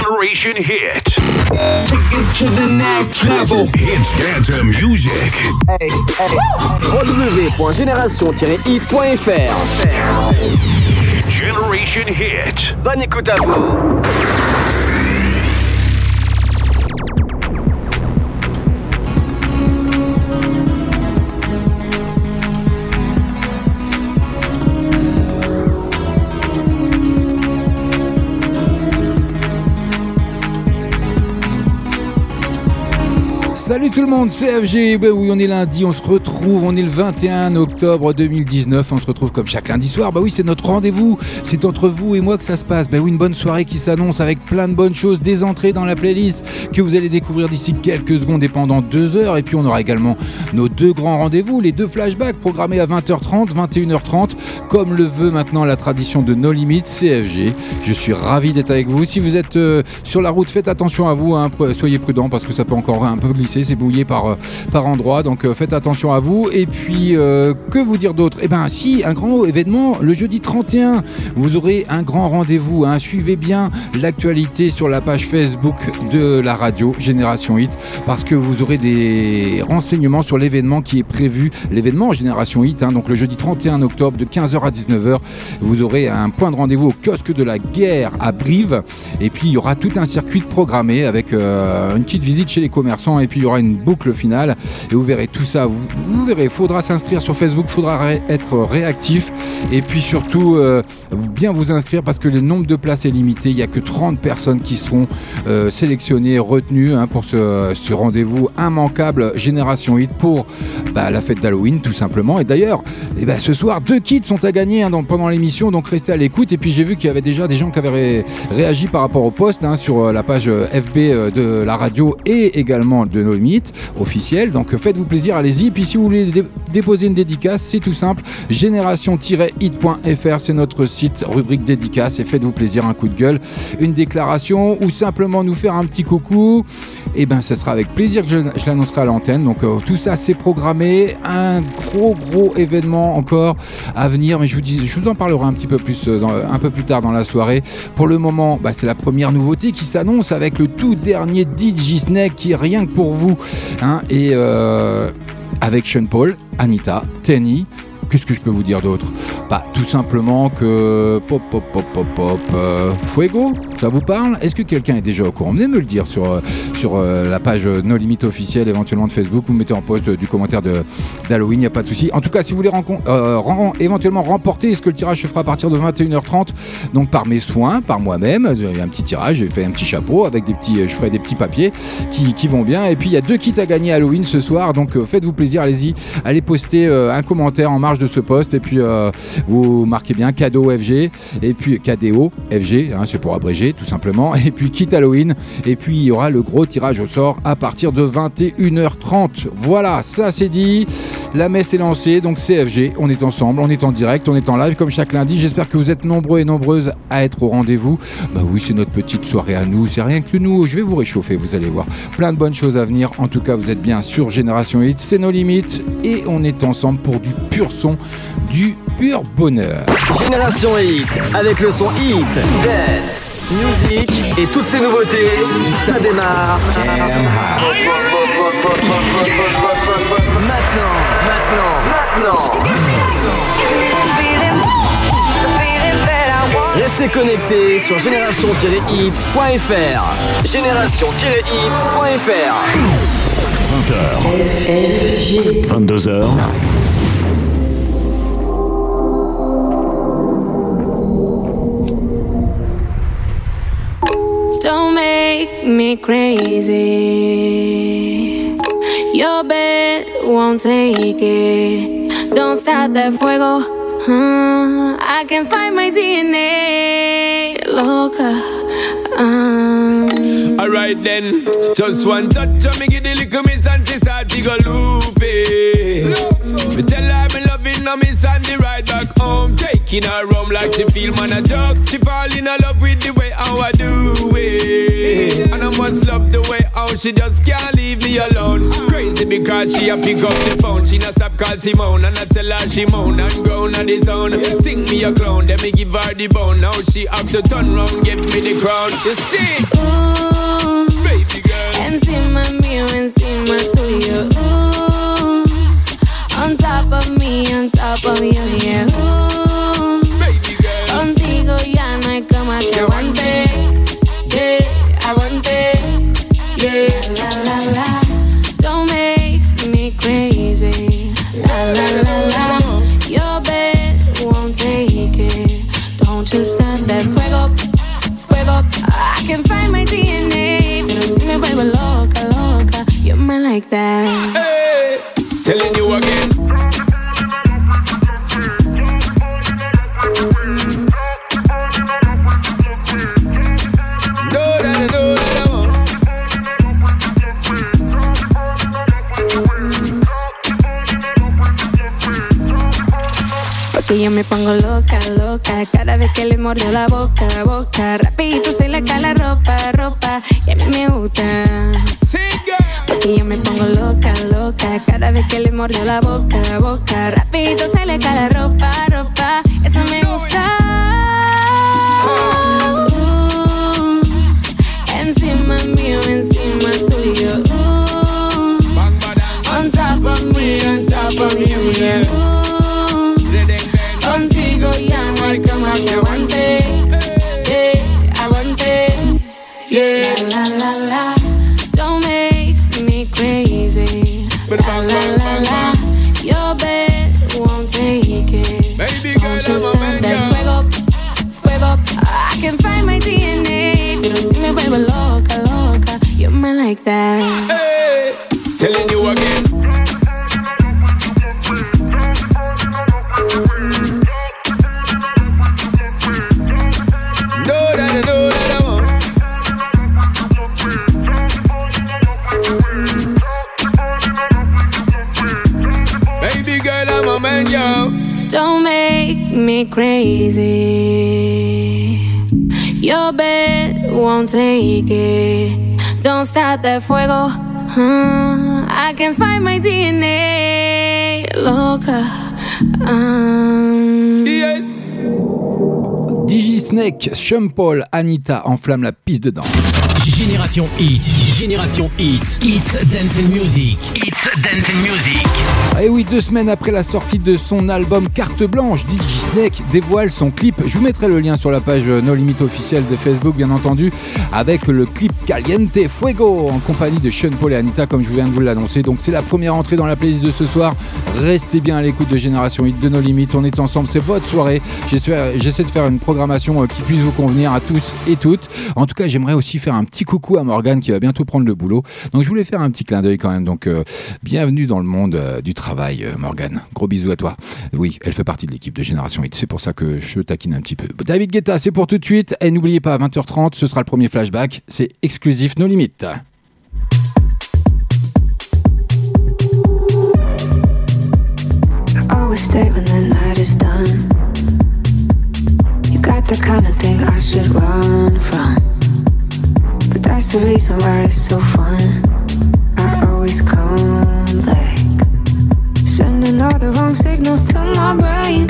Generation Hit. Take it to the next level. Hits, dance and music. Hey, hey. www.generation-hit.fr. Generation Hit. Bonne écoute à vous. Salut tout le monde, c'est FG, bah oui on est lundi, on se retrouve, on est le 21 octobre 2019, on se retrouve comme chaque lundi soir, bah oui c'est notre rendez-vous, c'est entre vous et moi que ça se passe, bah oui une bonne soirée qui s'annonce avec plein de bonnes choses, des entrées dans la playlist que vous allez découvrir d'ici quelques secondes et pendant 2 heures, et puis on aura également nos 2 grands rendez-vous, les 2 flashbacks programmés à 20h30, 21h30, comme le veut maintenant la tradition de No Limit, c'est FG, je suis ravi d'être avec vous, si vous êtes sur la route faites attention à vous, hein, soyez prudents parce que ça peut encore un peu glisser, c'est bouillé par endroit, donc faites attention à vous. Et puis que vous dire d'autre ? Eh bien si, un grand événement le jeudi 31, vous aurez un grand rendez-vous, hein. Suivez bien l'actualité sur la page Facebook de la radio Génération Hit parce que vous aurez des renseignements sur l'événement qui est prévu, l'événement Génération Hit, hein. Donc le jeudi 31 octobre de 15h à 19h, vous aurez un point de rendez-vous au Kiosque de la Guerre à Brive et puis il y aura tout un circuit programmé avec une petite visite chez les commerçants et puis il y aura une boucle finale et vous verrez tout ça, vous verrez, faudra s'inscrire sur Facebook, faudra être réactif et puis surtout bien vous inscrire parce que le nombre de places est limité, il n'y a que 30 personnes qui seront sélectionnées, retenues, hein, pour ce rendez-vous immanquable Génération Hit pour la fête d'Halloween tout simplement. Et d'ailleurs ce soir 2 kits sont à gagner, hein, pendant l'émission, donc restez à l'écoute. Et puis j'ai vu qu'il y avait déjà des gens qui avaient réagi par rapport au post, hein, sur la page FB de la radio et également de nos limite officielle, donc faites-vous plaisir, allez-y. Puis si vous voulez déposer une dédicace, c'est tout simple, generation-hit.fr, c'est notre site, rubrique dédicace, et faites-vous plaisir, un coup de gueule, une déclaration ou simplement nous faire un petit coucou, et ça sera avec plaisir que je l'annoncerai à l'antenne. Donc tout ça c'est programmé, un gros événement encore à venir, mais je vous en parlerai un petit peu plus un peu plus tard dans la soirée. Pour le moment c'est la première nouveauté qui s'annonce avec le tout dernier DJ Snake qui est rien que pour vous, hein, et avec Sean Paul, Anita, Tenny. Qu'est-ce que je peux vous dire d'autre ? Tout simplement que Fuego, ça vous parle ? Est-ce que quelqu'un est déjà au courant ? Venez me le dire sur la page No Limit officielle, éventuellement de Facebook. Vous mettez en post du commentaire d'Halloween, il n'y a pas de souci. En tout cas, si vous voulez éventuellement remporter, ce que le tirage se fera à partir de 21h30, donc par mes soins, par moi-même, il y a un petit tirage, j'ai fait un petit chapeau, avec je ferai des petits papiers qui vont bien. Et puis il y a 2 kits à gagner Halloween ce soir, donc faites-vous plaisir, allez-y, allez poster un commentaire en marge de ce poste et puis vous marquez bien cadeau FG et puis KDO FG, hein, c'est pour abréger tout simplement, et puis kit Halloween, et puis il y aura le gros tirage au sort à partir de 21h30. Voilà, ça c'est dit, la messe est lancée, donc c'est FG, on est ensemble, on est en direct, on est en live comme chaque lundi. J'espère que vous êtes nombreux et nombreuses à être au rendez-vous. Oui, c'est notre petite soirée à nous, c'est rien que nous, je vais vous réchauffer, vous allez voir, plein de bonnes choses à venir. En tout cas, vous êtes bien sur Génération Hit, c'est nos limites et on est ensemble pour du pur son, du pur bonheur. Génération Hit, avec le son Hit, dance, music et toutes ces nouveautés, ça démarre. Maintenant. Restez connectés sur generation-hit.fr. Generation-hit.fr. 20h. 22h. Don't make me crazy. Your bed won't take it. Don't start that fuego. I can find my DNA. Loca. Alright then. Just one touch of me, give the little miss and she start to go loopy. Me tell her me love it, now miss and the ride back home. Taking her room like she feel man a joke. She fall in love with the way how I do it. And I must love the way how she just can't leave me alone. Crazy party because she a pick up the phone. She not stop call Simone and I tell her she moan. I'm grown on the zone, think me a clown, then me give her the bone. Now she have to turn round, give me the crown. You see? Ooh, baby girl. Encima mío, encima tuyo. Ooh, on top of me, yeah. Ooh, baby girl. Contigo ya no hay cama que aguante. Yeah, aguante. Yeah, la la la. Don't make me crazy. La la la la. Your bed won't take it. Don't just stand there. Fuego, fuego. I can find my DNA. Pero si me vuelvo loca, loca. You're mine like that. Hey, telling you again. Yo me pongo loca, loca, cada vez que le mordió la boca, boca. Rapidito se le cae la ropa, ropa, y a mí me gusta. Porque yo me pongo loca, loca, cada vez que le mordió la boca, boca. Rapidito se le cae la ropa, ropa, eso me gusta. Encima mío, encima tuyo. On top of me, on top of you, yeah. Contigo ya no hay cama que aguante, yeah, aguante, yeah, la la la, don't make me crazy, la la la la, your bed won't take it, baby girl, I'm a fuego, fuego, I can find my DNA, pero si me vuelvo loca, loca, you're mine like that, hey, telling you again. Don't make me crazy. Your bed won't take it. Don't start that fuego. I can find my DNA. Loca. DJ Snake, Sean Paul, Anita enflamme la piste de danse. Génération Hit, Génération Hit, It's Dancing Music, It's Dancing Music. Et oui, 2 semaines après la sortie de son album Carte Blanche, DJ Snake dévoile son clip. Je vous mettrai le lien sur la page No Limit officielle de Facebook, bien entendu, avec le clip Caliente Fuego en compagnie de Sean Paul et Anita, comme je viens de vous l'annoncer. Donc c'est la première entrée dans la playlist de ce soir. Restez bien à l'écoute de Génération Hit, de No Limit. On est ensemble, c'est votre soirée. J'essaie de faire une programmation qui puisse vous convenir à tous et toutes. En tout cas, j'aimerais aussi faire un petit coucou à Morgane qui va bientôt prendre le boulot. Donc je voulais faire un petit clin d'œil quand même. Donc bienvenue dans le monde du travail, Morgane. Gros bisous à toi. Oui, elle fait partie de l'équipe de Génération Hit. C'est pour ça que je taquine un petit peu. David Guetta, c'est pour tout de suite. Et n'oubliez pas, à 20h30, ce sera le premier flashback. C'est exclusif No Limit. Always stay when the night is done. You got the kind of thing I should run from. But that's the reason why it's so fun. I always come back. Sending all the wrong signals to my brain.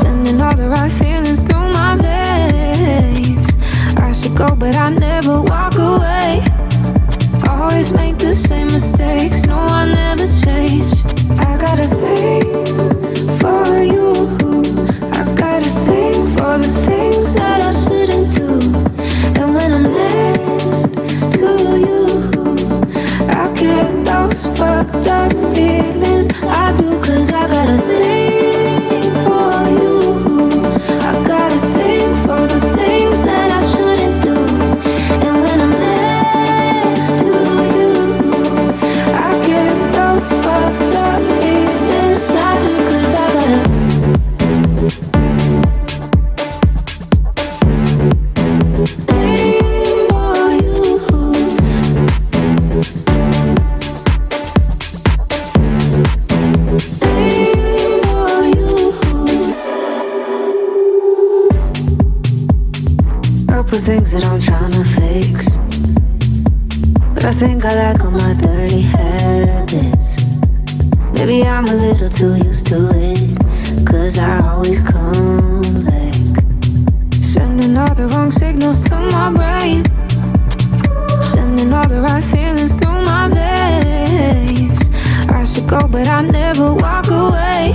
Sending all the right feelings through my veins. I should go but I never walk away. Always make the same mistakes. No, I never change. I got a thing for you. I got a thing for the things that I shouldn't do. And when I'm next to you, I get those fucked up feelings. I do, cause I got a thing for you. I got a thing for the things that I shouldn't do. And when I'm next to you, I get those fucked up feelings. I do, cause I got a things that I'm trying to fix. But I think I like all my dirty habits. Maybe I'm a little too used to it, cause I always come back. Sending all the wrong signals to my brain, sending all the right feelings through my veins. I should go but I never walk away,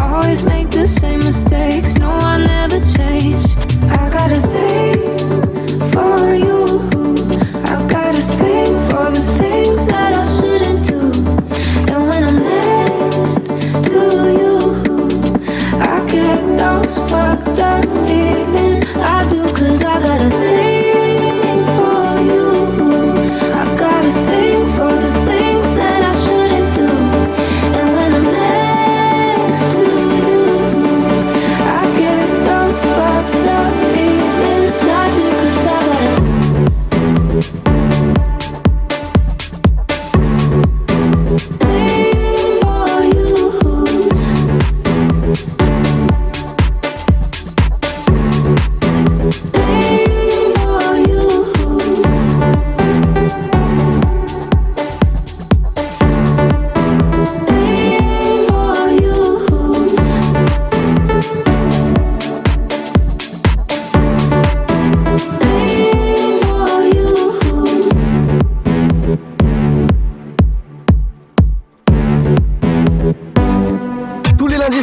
always make the same mistakes. No, I never change. I got a thing for you, I've got a thing for the things that I shouldn't do. And when I'm next to you, I get those fucked up feelings. I do, cause I got a thing for you, I got a thing for the things that I shouldn't do. And when I'm next to you, I get those fucked up feelings. I do, cause I got a thing.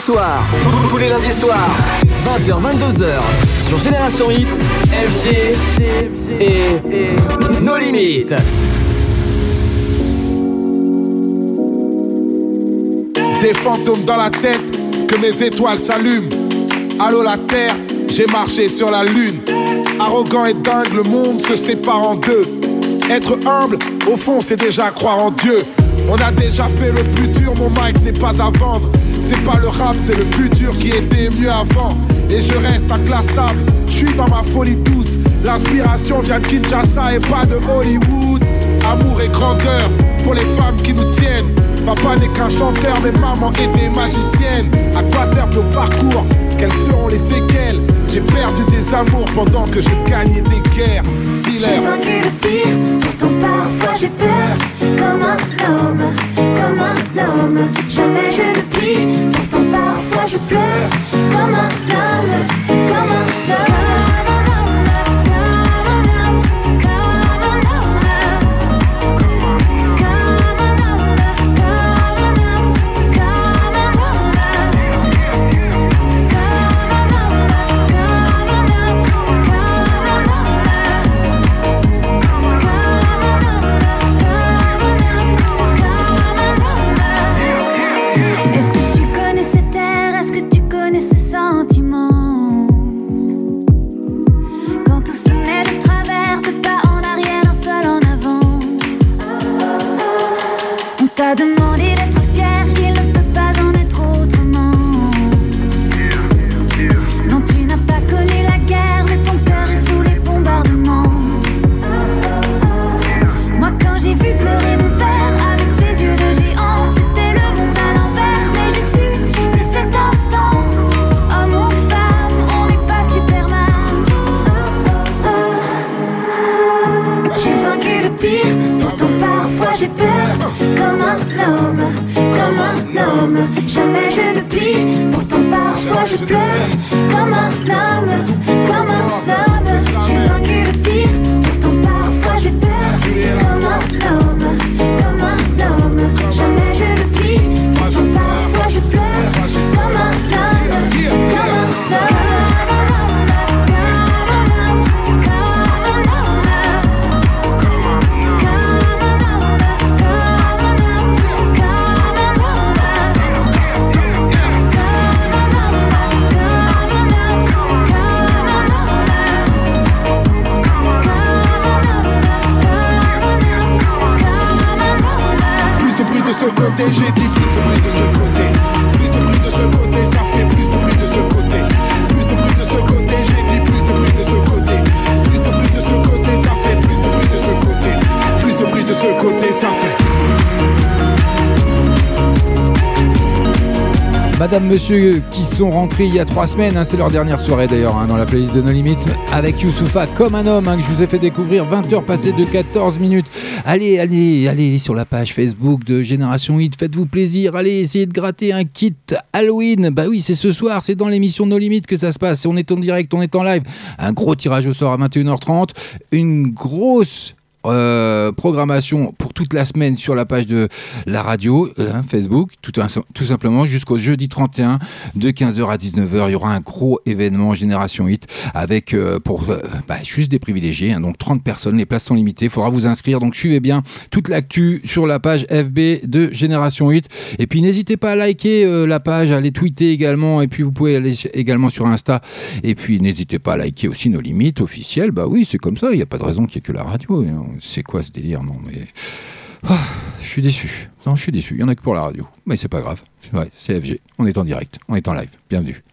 Soir, 20h-22h, sur Génération Hit, FG et No Limit. Des fantômes dans la tête, que mes étoiles s'allument. Allô la terre, j'ai marché sur la lune. Arrogant et dingue, le monde se sépare en deux. Être humble, au fond c'est déjà croire en Dieu. On a déjà fait le plus dur, mon mic n'est pas à vendre. C'est pas le rap, c'est le futur qui était mieux avant. Et je reste inclassable, je suis dans ma folie douce. L'inspiration vient de Kinshasa et pas de Hollywood. Amour et grandeur pour les femmes qui nous tiennent. Papa n'est qu'un chanteur, mais maman était magicienne. À quoi servent nos parcours? Quelles seront les séquelles? J'ai perdu des amours pendant que je gagnais des guerres. J'ai vaincu le pire, pourtant parfois j'ai peur. Comme un homme, jamais je ne plie. Pourtant parfois je pleure. Comme un homme madame, monsieur qui sont rentrés il y a 3 semaines, hein, c'est leur dernière soirée d'ailleurs, hein, dans la playlist de No Limits, avec Youssoufa, Comme un homme, hein, que je vous ai fait découvrir, 20h passées de 14 minutes. Allez, allez, allez sur la page Facebook de Génération Hit, faites-vous plaisir, allez essayez de gratter un kit Halloween. Bah oui, c'est ce soir, c'est dans l'émission No Limits que ça se passe, on est en direct, on est en live. Un gros tirage au sort à 21h30, une grosse... programmation pour toute la semaine sur la page de la radio, Facebook, tout simplement jusqu'au jeudi 31 de 15h à 19h. Il y aura un gros événement Génération Hit avec juste des privilégiés, hein, donc 30 personnes, les places sont limitées, il faudra vous inscrire, donc suivez bien toute l'actu sur la page FB de Génération Hit, et puis n'hésitez pas à liker la page, à les tweeter également, et puis vous pouvez aller également sur Insta, et puis n'hésitez pas à liker aussi nos limites officielles. Bah oui, c'est comme ça, il n'y a pas de raison qu'il n'y ait que la radio, hein. C'est quoi ce délire? Non, mais... Oh, je suis déçu. Non, je suis déçu. Il n'y en a que pour la radio. Mais c'est pas grave. C'est FG. On est en direct. On est en live. Bienvenue.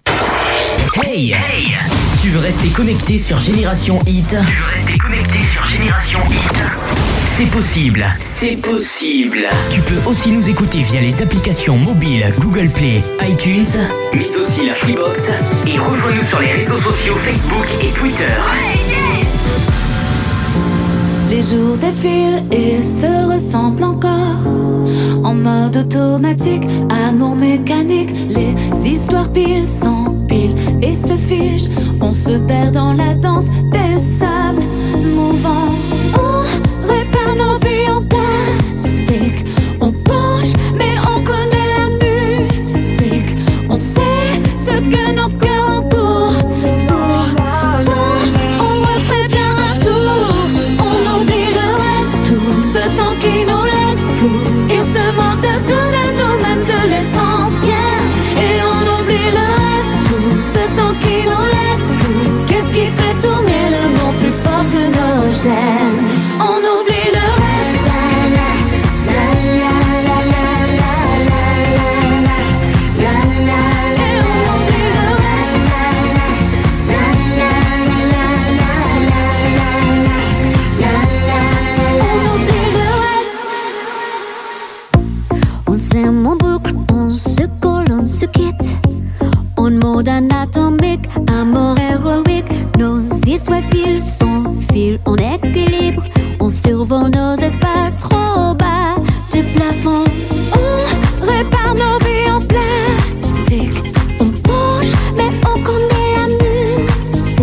Hey, hey. Tu veux rester connecté sur Génération Hit? Tu veux rester connecté sur Génération Hit? C'est possible. C'est possible. Tu peux aussi nous écouter via les applications mobiles Google Play, iTunes, mais aussi la Freebox. Et rejoins-nous sur les réseaux sociaux Facebook et Twitter. Hey, yeah. Les jours défilent et se ressemblent encore. En mode automatique, amour mécanique. Les histoires pile s'empilent et se figent. On se perd dans la danse des sables mouvants. On répare nos vies en plastique. On penche mais on connaît la musique. On sait ce que nos cœurs ont J'aime. On oublie le reste. Et on oublie le reste. On oublie le reste. On s'aime en boucle, on se colle, on se quitte. On mode anatomique, amour héroïque. Nos histoires filent sans fil en équilibre. On survole nos espaces trop bas du plafond. On répare nos vies en plastique. On bouge mais on connaît la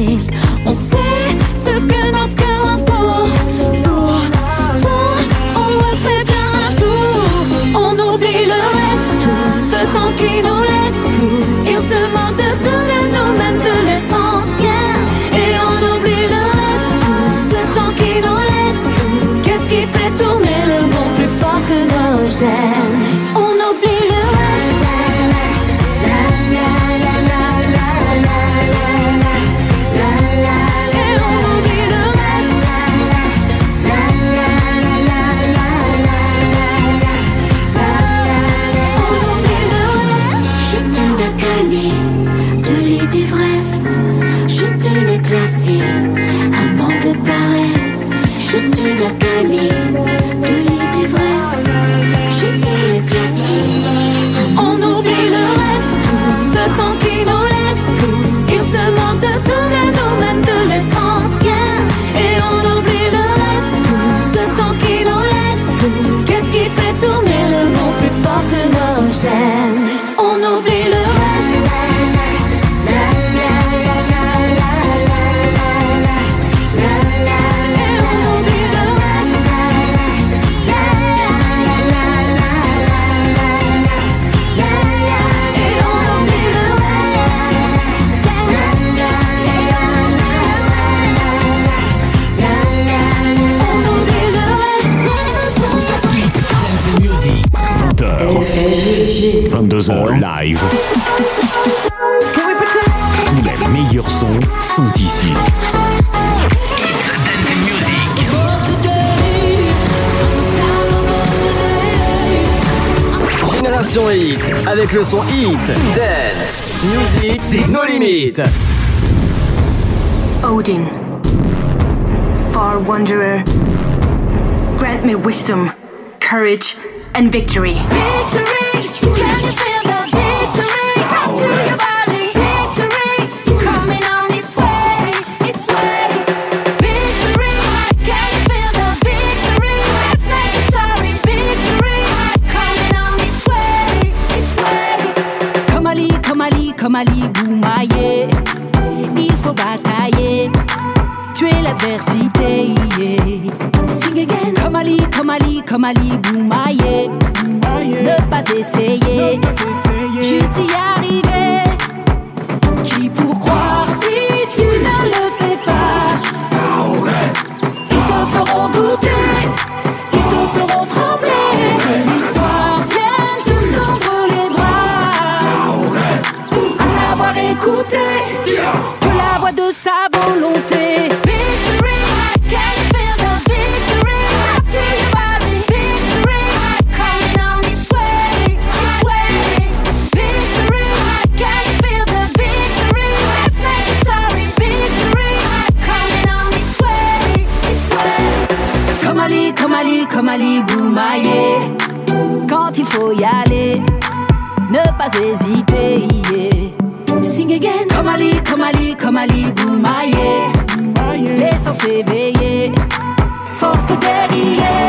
musique. On sait ce que nos cœurs ont pour temps. On refait bien un tour. On oublie le reste. Tout ce temps qui nous laisse fou. Il se manque de tout, de nous-mêmes, de l'essentiel. Tourner le monde plus fort que nos gènes. On oublie le reste. Et on oublie le reste. On oublie le reste. Juste une accalmie de lit d'ivresse. Juste une éclaircie, un monde de paresse. Juste une accalmie de lit d'ivresse. Juste une classique. On oublie le reste. Ce temps qui nous laisse. Il se manque de tout, de nous-mêmes, de l'essentiel. Et on oublie le reste. Ce temps qui nous laisse. Qu'est-ce qui fait tourner le monde plus fort que nos gènes? On oublie le reste. FG. 22h live. Tous les meilleurs sons sont ici. Génération Hit, avec le son Hit, Dance, Music, c'est No Limit. Odin, Far Wanderer, grant me wisdom, courage and victory. Victory! Can you feel the victory? Comme Ali Boumaïé, il faut batailler, tuer l'adversité. Yeah. Sing again. Comme Ali, comme Ali, comme Ali Boumaïé, ne pas essayer, juste y arriver. Qui pour croire si tu ne le fais pas? Ils te feront douter, ils te feront trembler. L'histoire vient te tendre les bras. À l'avoir écouté, tu la vois de sa volonté. Comme Ali Boumaïé, quand il faut y aller, ne pas hésiter. Yeah. Sing again. Comme Ali, comme Ali, comme Ali Boumaïé, laissons s'éveiller, force de guerrier.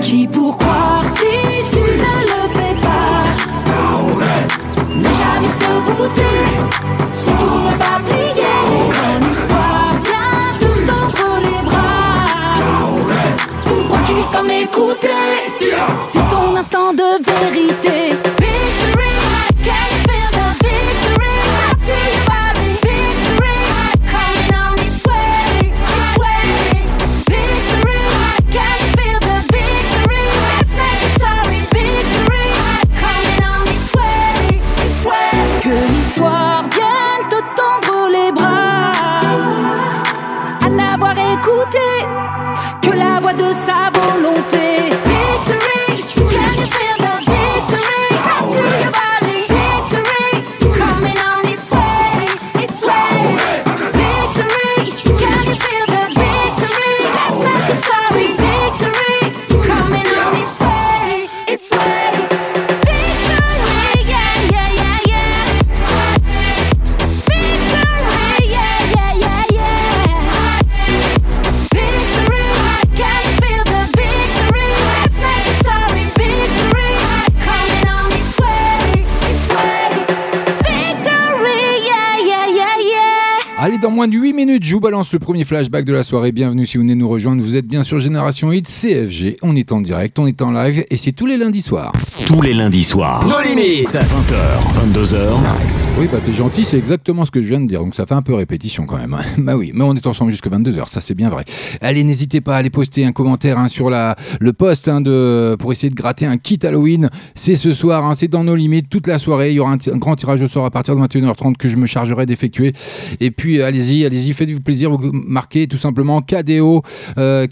Qui pour croire si tu ne le fais pas? Ne jamais se voûter, surtout ne pas plier. L'histoire vient tout tendre les bras. Continue t'en écouter, c'est ton instant de vérité. Victory, I can feel the victory. To your body, victory, coming on its way, its way. Victory, I can feel the victory. Let's make a story. Victory, coming on its way, its way. Que l'histoire vienne te tendre les bras, à l'avoir écouté. Que la voix de sa volonté. Victory, can you feel the victory? Come to your body. Victory, coming on its way, its way. Victory, can you feel the victory? Let's make a story. Victory, coming on its way, its way. Victory, yeah, yeah, yeah, yeah. Victory, yeah, yeah, yeah, yeah. Allez, dans moins de 8 minutes, je vous balance le premier flashback de la soirée. Bienvenue si vous venez nous rejoindre. Vous êtes bien sûr Génération Hit, CFG. On est en direct, on est en live et c'est tous les lundis soirs. Tous les lundis soirs. No Limit. 20h, 22h. Oui, bah t'es gentil, c'est exactement ce que je viens de dire. Donc ça fait un peu répétition quand même. Bah oui, mais on est ensemble jusqu'à 22h, ça c'est bien vrai. Allez, n'hésitez pas à aller poster un commentaire sur le post pour essayer de gratter un kit Halloween. C'est ce soir, c'est dans No Limit toute la soirée. Il y aura un grand tirage au sort à partir de 21h30 que je me chargerai d'effectuer. Et puis allez-y, faites-vous plaisir, vous marquez tout simplement KDO,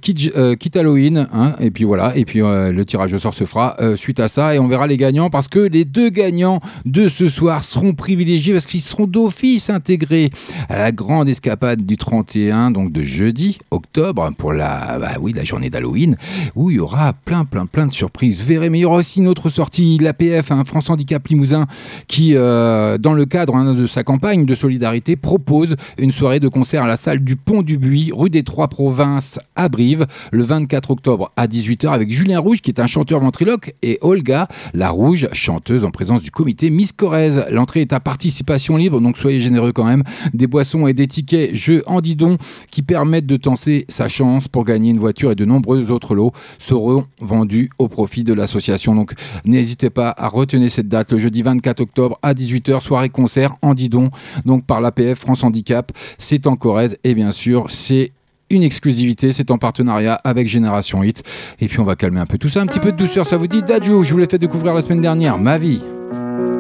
kit Halloween, hein, et puis voilà, et puis le tirage au sort se fera suite à ça, et on verra les gagnants, parce que les deux gagnants de ce soir seront privilégiés, parce qu'ils seront d'office intégrés à la grande escapade du 31, donc de jeudi, octobre, pour la journée d'Halloween, où il y aura plein de surprises, vous verrez, mais il y aura aussi une autre sortie, l'APF, France Handicap Limousin, qui, dans le cadre de sa campagne de solidarité, propose une soirée de concert à la salle du Pont du Buis, rue des Trois Provinces à Brive, le 24 octobre à 18h, avec Julien Rouge, qui est un chanteur ventriloque, et Olga Larouge, chanteuse en présence du comité Miss Corrèze. L'entrée est à participation libre, donc soyez généreux quand même. Des boissons et des tickets jeux en didon qui permettent de tenter sa chance pour gagner une voiture, et de nombreux autres lots seront vendus au profit de l'association. Donc n'hésitez pas à retenir cette date, le jeudi 24 octobre à 18h, soirée concert en didon, donc par l'APF France Handicap. C'est en Corrèze et bien sûr c'est une exclusivité, c'est en partenariat avec Génération Hit. Et puis on va calmer un peu tout ça, un petit peu de douceur, ça vous dit? Dadju, je vous l'ai fait découvrir la semaine dernière, Ma vie.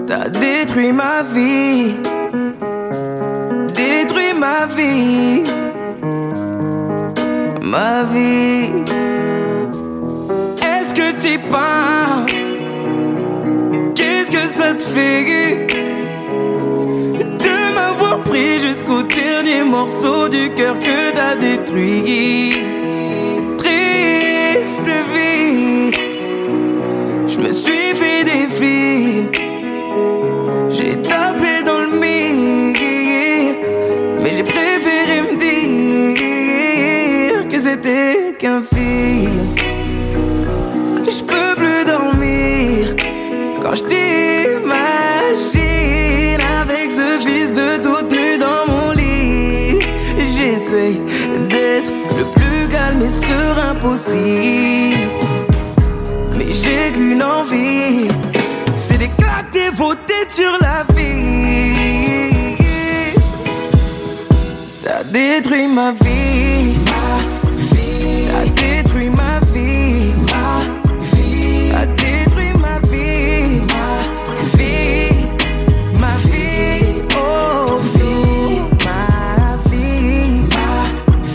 T'as détruit ma vie, détruit ma vie, ma vie. Est-ce que t'y pars? Qu'est-ce que ça te fait m'avoir pris jusqu'au dernier morceau du cœur que t'as détruit? Triste vie, je me suis fait des filles, j'ai tapé dans le mille, mais j'ai préféré me dire que c'était qu'un film. Je peux plus dormir quand je t'imagine. et sur impossible. Mais j'ai qu'une envie, c'est d'éclater, voter sur la vie. T'as détruit ma vie, ma vie. T'as détruit ma vie, ma vie. T'as détruit ma vie, ma vie. Ma vie, oh vie, ma vie, ma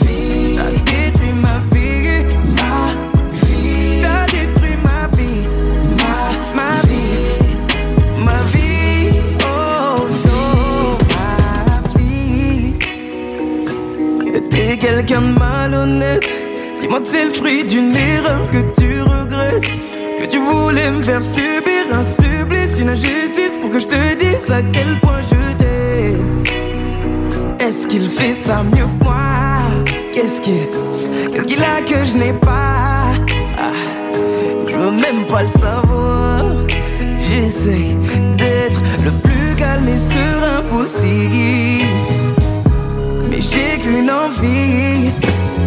vie. T'as détruit ma vie, ma vie. T'as détruit ma vie, ma vie. Ma vie, oh non, ma vie. T'es quelqu'un de malhonnête. Dis-moi que c'est le fruit d'une erreur que tu regrettes. Que tu voulais me faire subir un supplice, une injustice, pour que je te dise à quel point je t'aime. Est-ce qu'il fait ça mieux que moi? Qu'est-ce qu'il a que je n'ai pas? Je veux même pas le savoir. J'essaie d'être le plus calme et serein possible. Mais j'ai qu'une envie,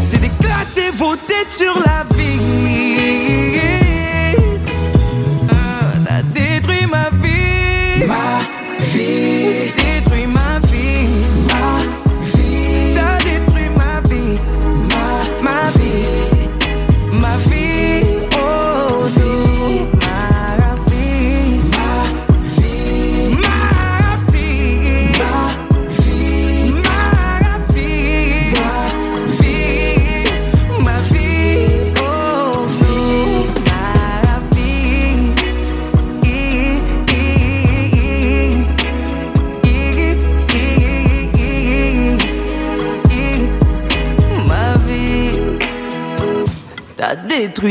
c'est d'éclater, voter sur la vie. T'as détruit ma vie, ma vie. T'as détruit ma vie, ma vie. T'as détruit ma vie, ma vie.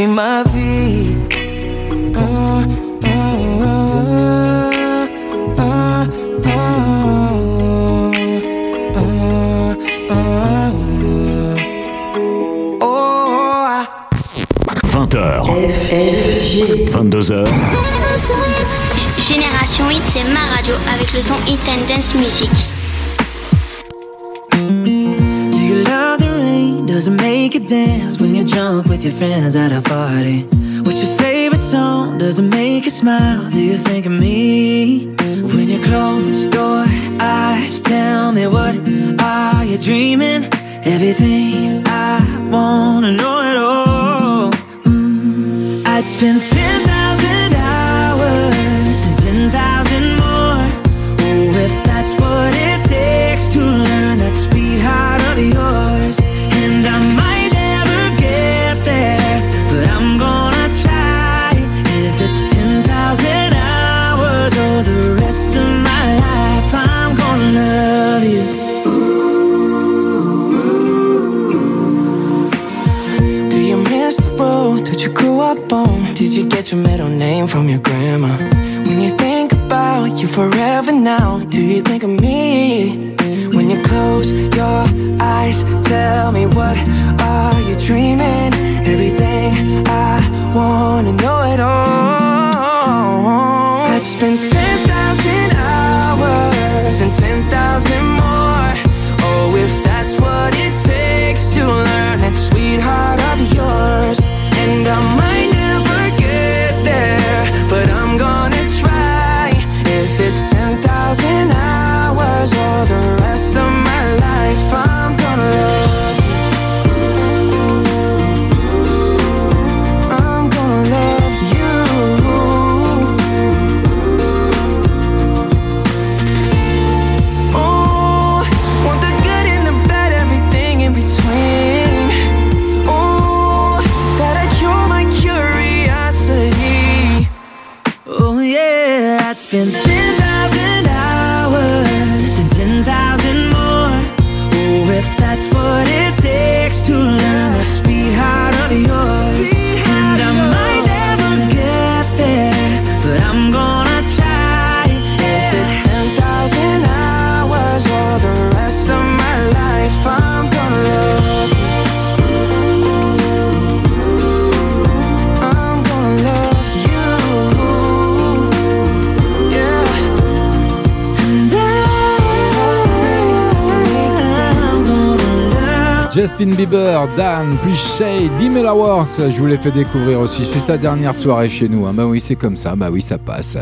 Ma vie, oh non, ma vie, ma vie. Ma vie, ma vie. Ma vie, ma vie. Ma vie, oh non, ma vie. Ma vie. T'as détruit ma vie. Ah, ah, ah, ah, ah, ah, ah. Oh, oh, ah. 20h, FG. 22h. Génération Hit, c'est ma radio avec le son Hit and Dance Music. Do you love the rain? Does it make you dance when you're drunk with your friends at a party? What's your favorite song? Does it make you smile? Do you think of me? When you close your eyes, tell me what are you dreaming? Everything I wanna know at all. I'd spend 10,000 hours and 10,000 more. Oh, if that's what it takes to learn that sweetheart of yours. And I might never get there, but I'm gonna try. If it's 10,000 hours or the rest of my life, I'm gonna love you. Do you miss the road that you grew up on? Did you get your middle name from your grandma? When you think about you forever now, do you think of me? When you close your eyes, tell me what are you dreaming? Everything I wanna know it all. I'd spend 10,000 hours and 10,000 more. Oh, if that's what it takes to learn that sweetheart of yours. And I might never get there, but I'm gonna try. If it's 10,000 hours or the rest of my life, I'm gonna love. I'm gonna love you. Oh, Justin Bieber, Dan, puis Shay, Dimela Worth, je vous l'ai fait découvrir aussi. C'est sa dernière soirée chez nous, hein. Bah oui, c'est comme ça, bah oui, ça passe,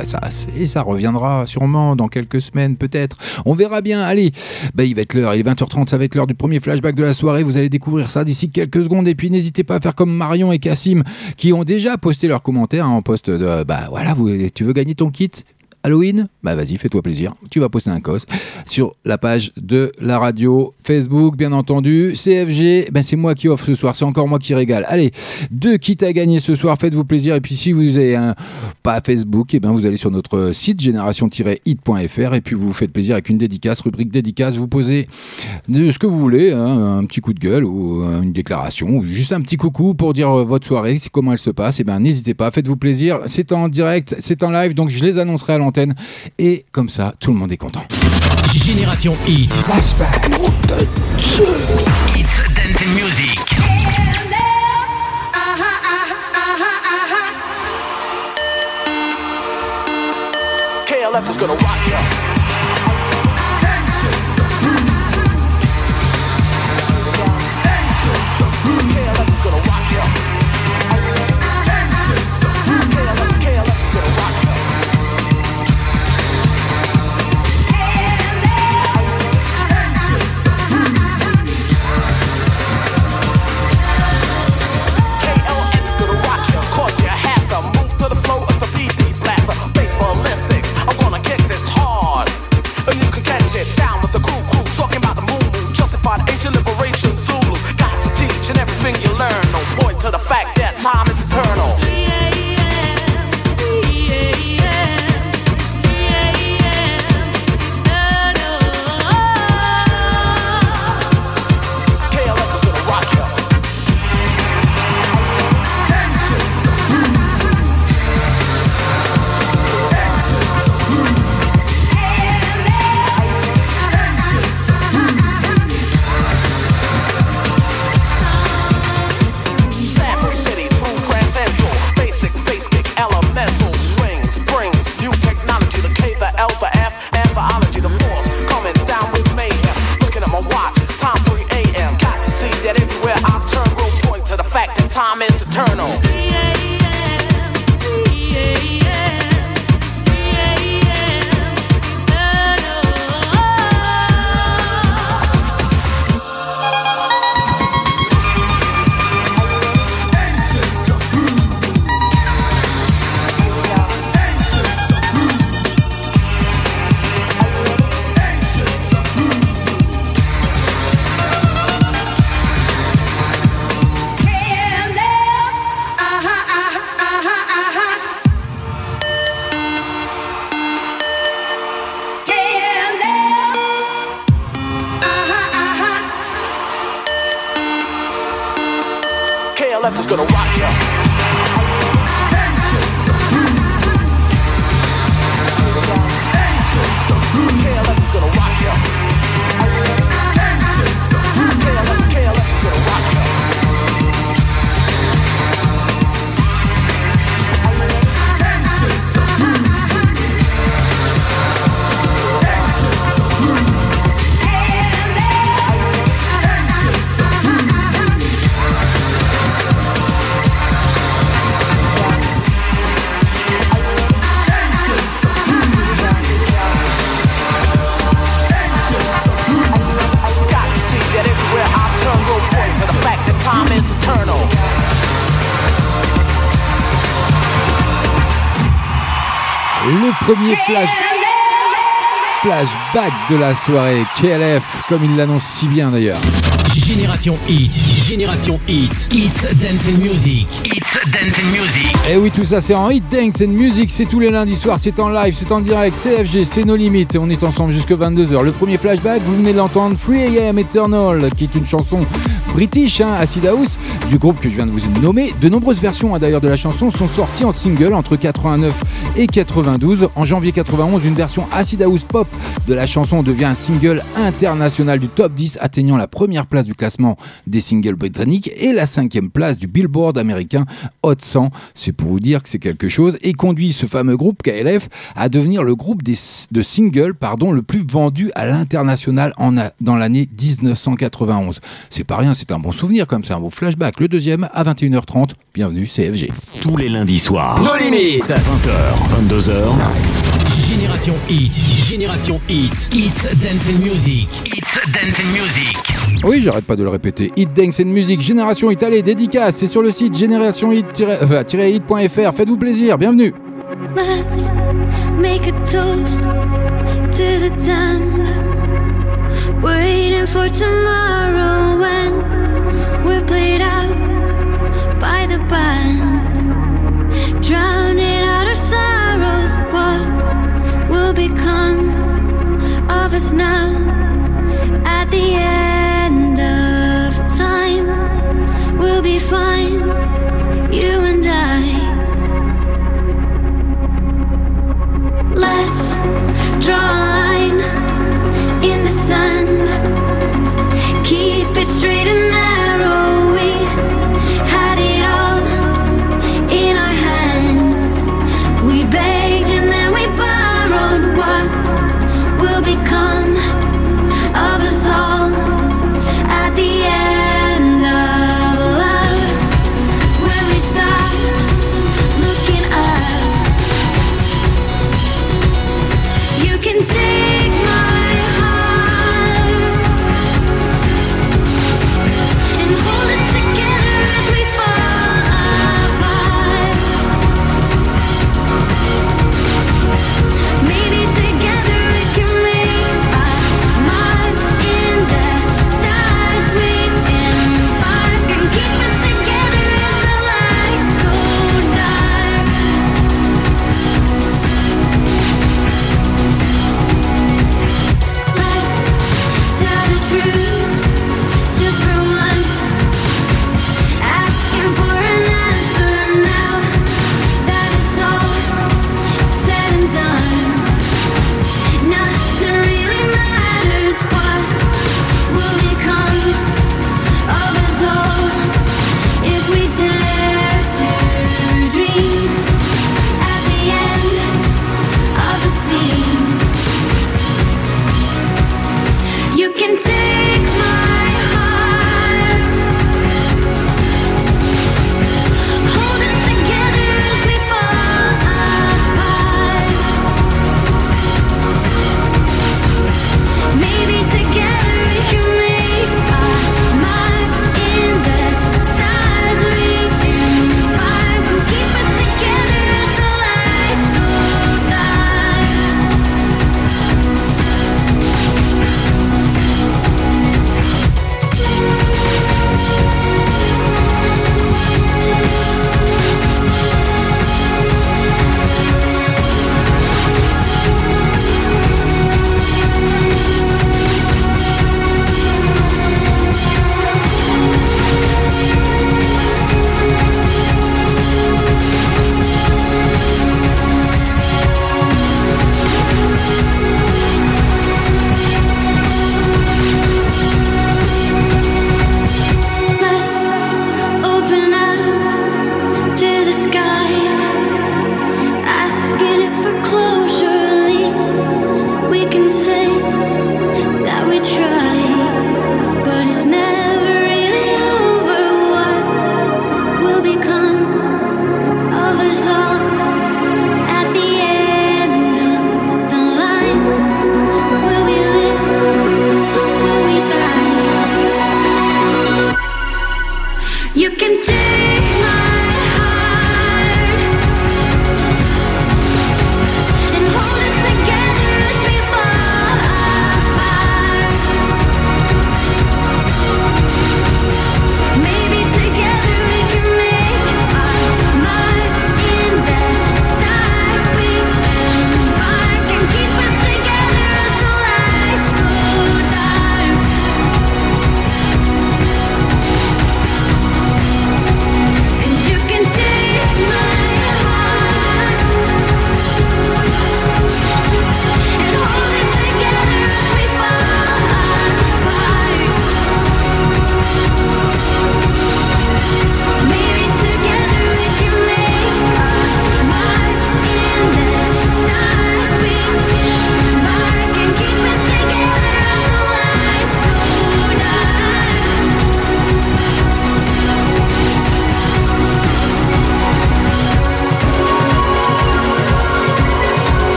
et ça reviendra sûrement dans quelques semaines, peut-être. On verra bien, allez, bah il va être l'heure, il est 20h30, ça va être l'heure du premier flashback de la soirée, vous allez découvrir ça d'ici quelques secondes, et puis n'hésitez pas à faire comme Marion et Kassim, qui ont déjà posté leurs commentaires, hein, en post de, bah voilà, tu veux gagner ton kit Halloween ? Bah vas-y, fais-toi plaisir, tu vas poster un cos sur la page de la radio, Facebook bien entendu, CFG, ben c'est moi qui offre ce soir, c'est encore moi qui régale. Allez, 2 kits à gagner ce soir, faites-vous plaisir, et puis si vous avez un pas Facebook, et ben vous allez sur notre site generation-hit.fr et puis vous vous faites plaisir avec une dédicace, rubrique dédicace, vous posez ce que vous voulez, hein, un petit coup de gueule ou une déclaration, ou juste un petit coucou pour dire votre soirée, comment elle se passe, et ben n'hésitez pas, faites-vous plaisir, c'est en direct, c'est en live, donc je les annoncerai à l'entrée. Et comme ça, tout le monde est content. Génération Hit. Flashback. KLF is gonna rock ya. Premier flashback de la soirée, KLF, comme il l'annonce si bien d'ailleurs. Génération Hit, It's Dancing Music, It's Dancing Music. Et oui, tout ça c'est en Hit Dance and Music, c'est tous les lundis soirs, c'est en live, c'est en direct, c'est FG, c'est No Limit, on est ensemble jusque 22h. Le premier flashback, vous venez de l'entendre, 3 AM Eternal, qui est une chanson british, hein, Acid House, du groupe que je viens de vous nommer. De nombreuses versions, hein, d'ailleurs de la chanson sont sorties en single entre 89 et 92. En janvier 91, une version Acid House Pop de la chanson devient un single international du top 10, atteignant la première place place du classement des singles britanniques et la 5e place du Billboard américain Hot 100. C'est pour vous dire que c'est quelque chose, et conduit ce fameux groupe KLF à devenir le groupe de singles le plus vendu à l'international dans l'année 1991. C'est pas rien, c'est un bon souvenir comme ça, un beau flashback. Le deuxième à 21h30, bienvenue, c'est FG. Tous les lundis soirs, No Limit, à 20h, 22h. Génération Hit, Génération Hit, It's Dance and Music, It's Dance and Music. Oui, j'arrête pas de le répéter, Hit Dance and Music, Génération Hit, allez, dédicace, c'est sur le site generation-hit.fr, faites-vous plaisir, bienvenue. Let's make a toast to the time waiting for tomorrow when we're played out by the band, drowning out our sorrows. What will become of us now at the end of time? We'll be fine, you and I. Let's draw a line in the sun, keep it straight and narrow. We had it all in our hands, we begged and then we borrowed. What will become of us all at the end?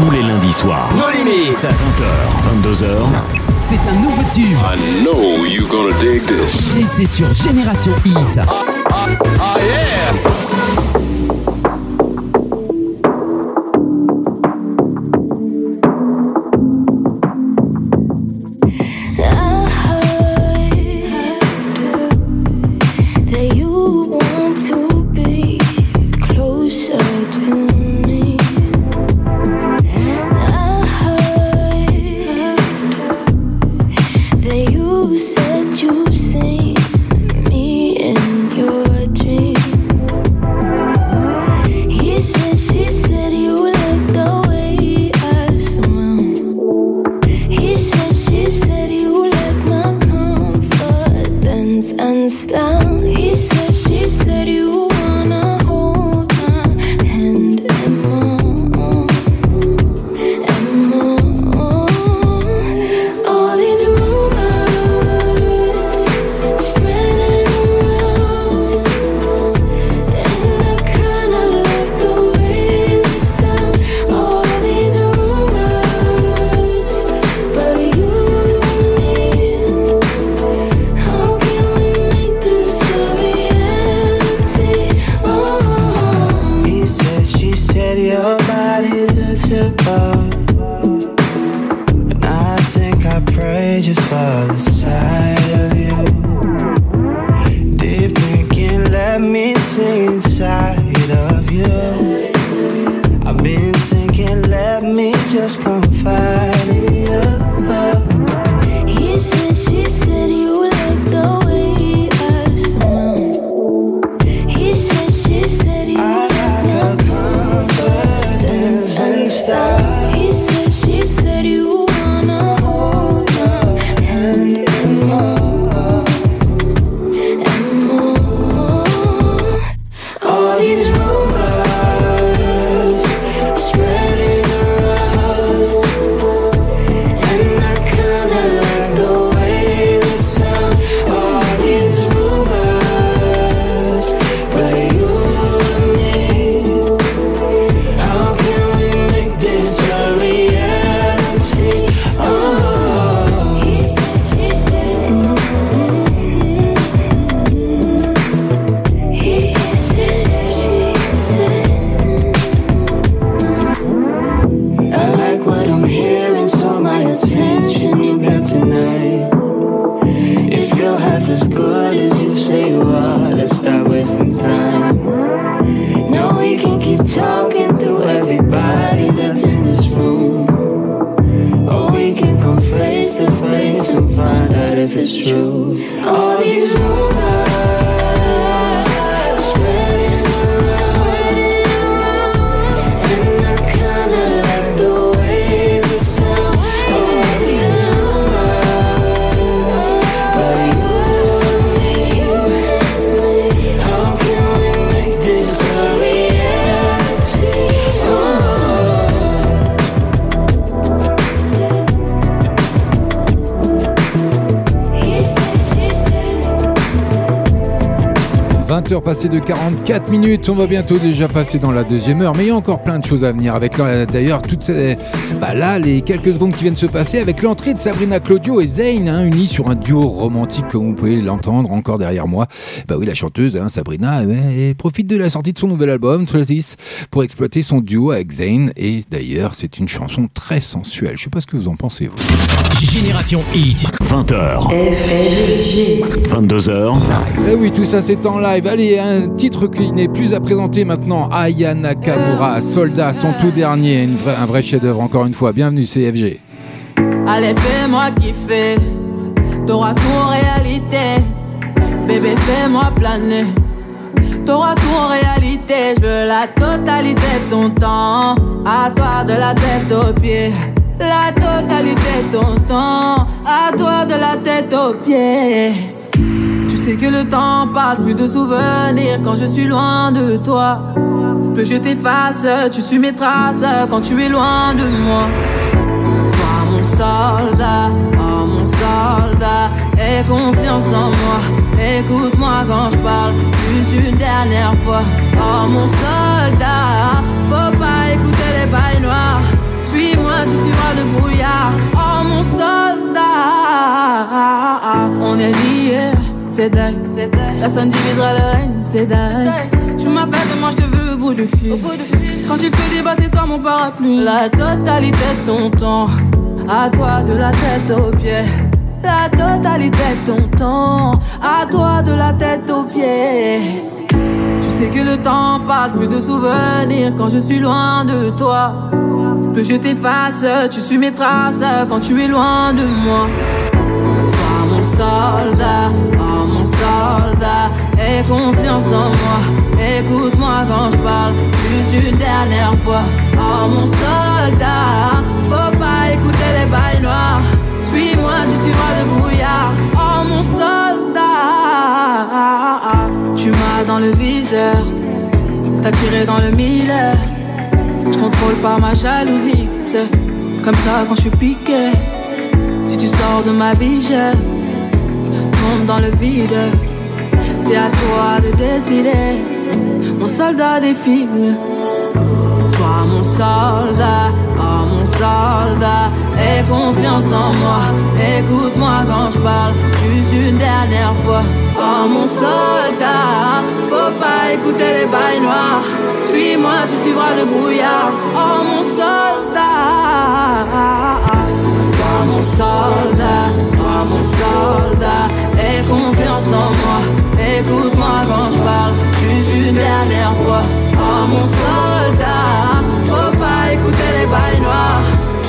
Tous les lundis soirs. No Limit à 20h, 22h. C'est un nouveau tube. I know you're gonna dig this. Et c'est sur Génération Hit. Ah yeah. Passé de 44 minutes, on va bientôt déjà passer dans la deuxième heure, mais il y a encore plein de choses à venir avec d'ailleurs toutes ces, là les quelques secondes qui viennent se passer avec l'entrée de Sabrina Claudio et Zayn, unis sur un duo romantique comme vous pouvez l'entendre encore derrière moi. Oui, la chanteuse Sabrina profite de la sortie de son nouvel album Traces pour exploiter son duo avec Zayn, et d'ailleurs c'est une chanson très sensuelle. Je sais pas ce que vous en pensez vous. Génération I 20h 22h. Et oui, tout ça c'est en live. Allez, un titre qui n'est plus à présenter maintenant, Aya Nakamura, Soldat, son tout dernier, un vrai chef-d'œuvre encore une fois. Bienvenue, c'est FG. Allez, fais-moi kiffer, t'auras tout en réalité. Bébé, fais-moi planer, t'auras tout en réalité. Je veux la totalité de ton temps, à toi de la tête aux pieds. La totalité de ton temps, à toi de la tête aux pieds. C'est que le temps passe, plus de souvenirs quand je suis loin de toi. Plus je t'efface, tu suis mes traces quand tu es loin de moi. Toi mon soldat, aie confiance en moi. Écoute-moi quand je parle, juste une dernière fois. Oh mon soldat, faut pas écouter les bails noirs. loin, tu suivras le brouillard. Oh mon soldat, on est liés, c'est dingue. Personne divisera le règne, c'est dingue. Tu m'appelles moi je te veux au bout du fil. Quand j'ai que débat, c'est toi mon parapluie. La totalité de ton temps, à toi de la tête aux pieds. La totalité de ton temps, à toi de la tête aux pieds. Tu sais que le temps passe, plus de souvenirs quand je suis loin de toi. Plus je t'efface, tu suis mes traces quand tu es loin de moi. Oh mon soldat, aie confiance en moi. Écoute-moi quand je parle, juste une dernière fois. Oh mon soldat, faut pas écouter les balles noires. Puis-moi, tu suivras le brouillard. Oh mon soldat, tu m'as dans le viseur, t'as tiré dans le mille. Je contrôle pas ma jalousie, c'est comme ça quand je suis piqué. Si tu sors de ma vie, je tombe dans le vide. C'est à toi de décider, mon soldat défile. Toi mon soldat, aie confiance en moi. Écoute-moi quand je parle, juste une dernière fois. Oh mon soldat, faut pas écouter les bails noirs. Fuis-moi, tu suivras le brouillard. Oh mon soldat, oh mon soldat, oh mon soldat, aie confiance en moi. Écoute-moi quand je parle, juste une dernière fois. Oh mon soldat, faut pas écouter les bails noirs.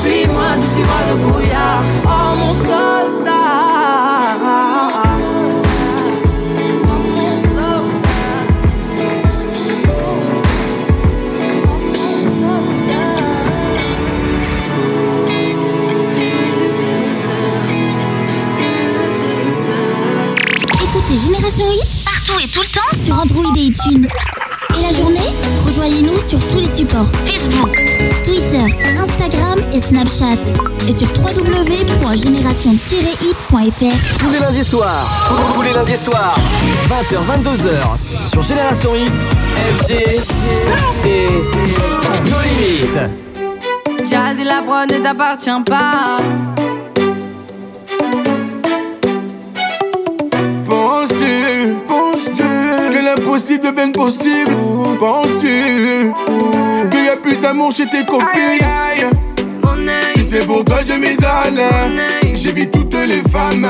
Fuis-moi, tu suivras le brouillard. Oh mon soldat. C'est Génération Hit, partout et tout le temps, sur Android et iTunes. Et la journée, rejoignez-nous sur tous les supports. Facebook, Twitter, Instagram et Snapchat. Et sur www.generation-hit.fr. Tous les lundis soirs, 20h-22h, sur Génération Hit, FG et No Limit. Jazz et la prod ne t'appartient pas. Penses-tu que l'impossible devienne possible? Penses-tu qu'il y a plus d'amour chez tes copines? Tu sais pourquoi je m'isole? J'évite toutes les femmes.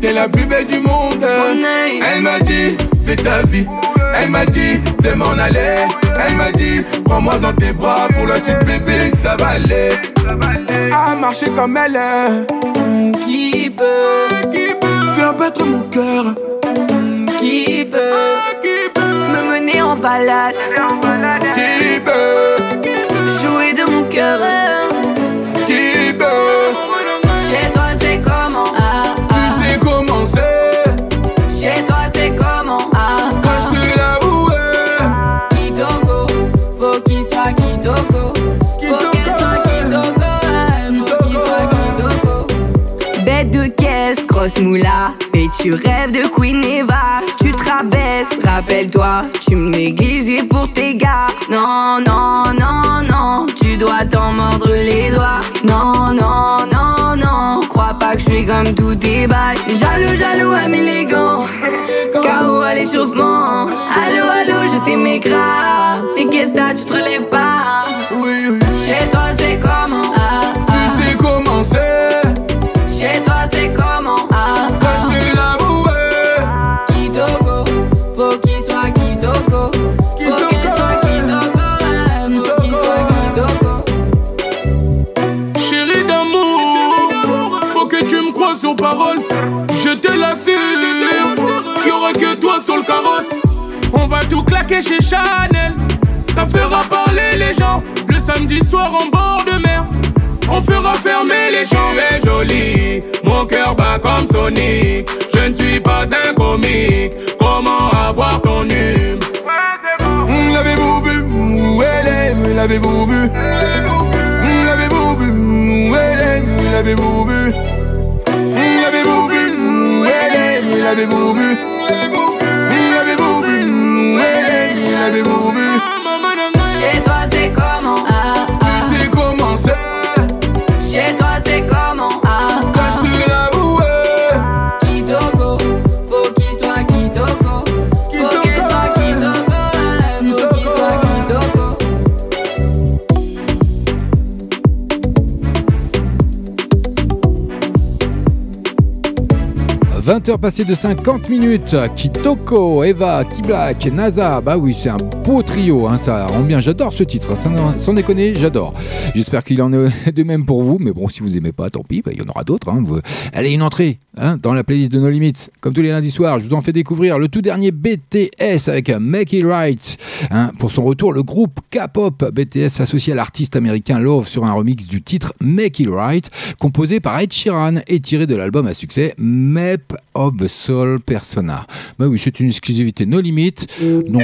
T'es la plus belle du monde. Elle m'a dit, fais ta vie. Elle m'a dit, de m'en aller. Elle m'a dit, prends-moi dans tes bras. Pour la suite bébé, ça va aller. À marcher comme elle. Qui peut faire battre mon cœur? Qui peut me mener en balade? Qui peut jouer de mon cœur? Qui peut? Chez toi c'est comment? Tu sais comment c'est? Chez toi c'est comment? Quand je te l'avoue. Kitoko, faut qu'il soit Kitoko. Faut qu'elle soit Kitoko. Faut qu'il soit Kitoko. Bête de caisse, grosse moula. Mais tu rêves de Queen Eva. Rappelle-toi, tu me négligeais pour tes gars. Non, tu dois t'en mordre les doigts. Non, crois pas que je suis comme tous tes bails. Jaloux, âme élégant, K.O. à l'échauffement. Allô, je t'aimais grave. Mais qu'est-ce que t'as, tu te relèves pas? Oui. Chez toi c'est comment? Tu sais comment c'est? Chez toi c'est comment? Parole, je te l'assure, qu'il y aura que toi sur le carrosse. On va tout claquer chez Chanel, ça fera parler les gens. Le samedi soir en bord de mer, on fera fermer les gens. Tu es jolie, mon cœur bat comme Sonic. Je ne suis pas un comique, comment avoir ton hume? L'avez-vous vu où elle est? L'avez-vous vu? L'avez-vous vu où elle est? L'avez-vous vu? L'avez-vous vu? L'avez-vous vu? L'avez-vous vu? Chez toi c'est comment? Tu sais comment c'est? 20h passées de 50 minutes, Kitoko, Eva, Kiblack, Naza, bah oui c'est un beau trio, hein, ça rend bien, j'adore ce titre, hein, sans déconner, j'adore. J'espère qu'il en est de même pour vous, mais bon si vous aimez pas, tant pis, bah, il y en aura d'autres. Hein, vous... Allez, une entrée hein, dans la playlist de No Limit, comme tous les lundis soirs, je vous en fais découvrir le tout dernier BTS avec Make It Right. Hein, pour son retour, le groupe K-pop BTS s'associe à l'artiste américain Love sur un remix du titre Make It Right, composé par Ed Sheeran et tiré de l'album à succès Map of the Soul Persona. Bah oui, c'est une exclusivité No Limit, donc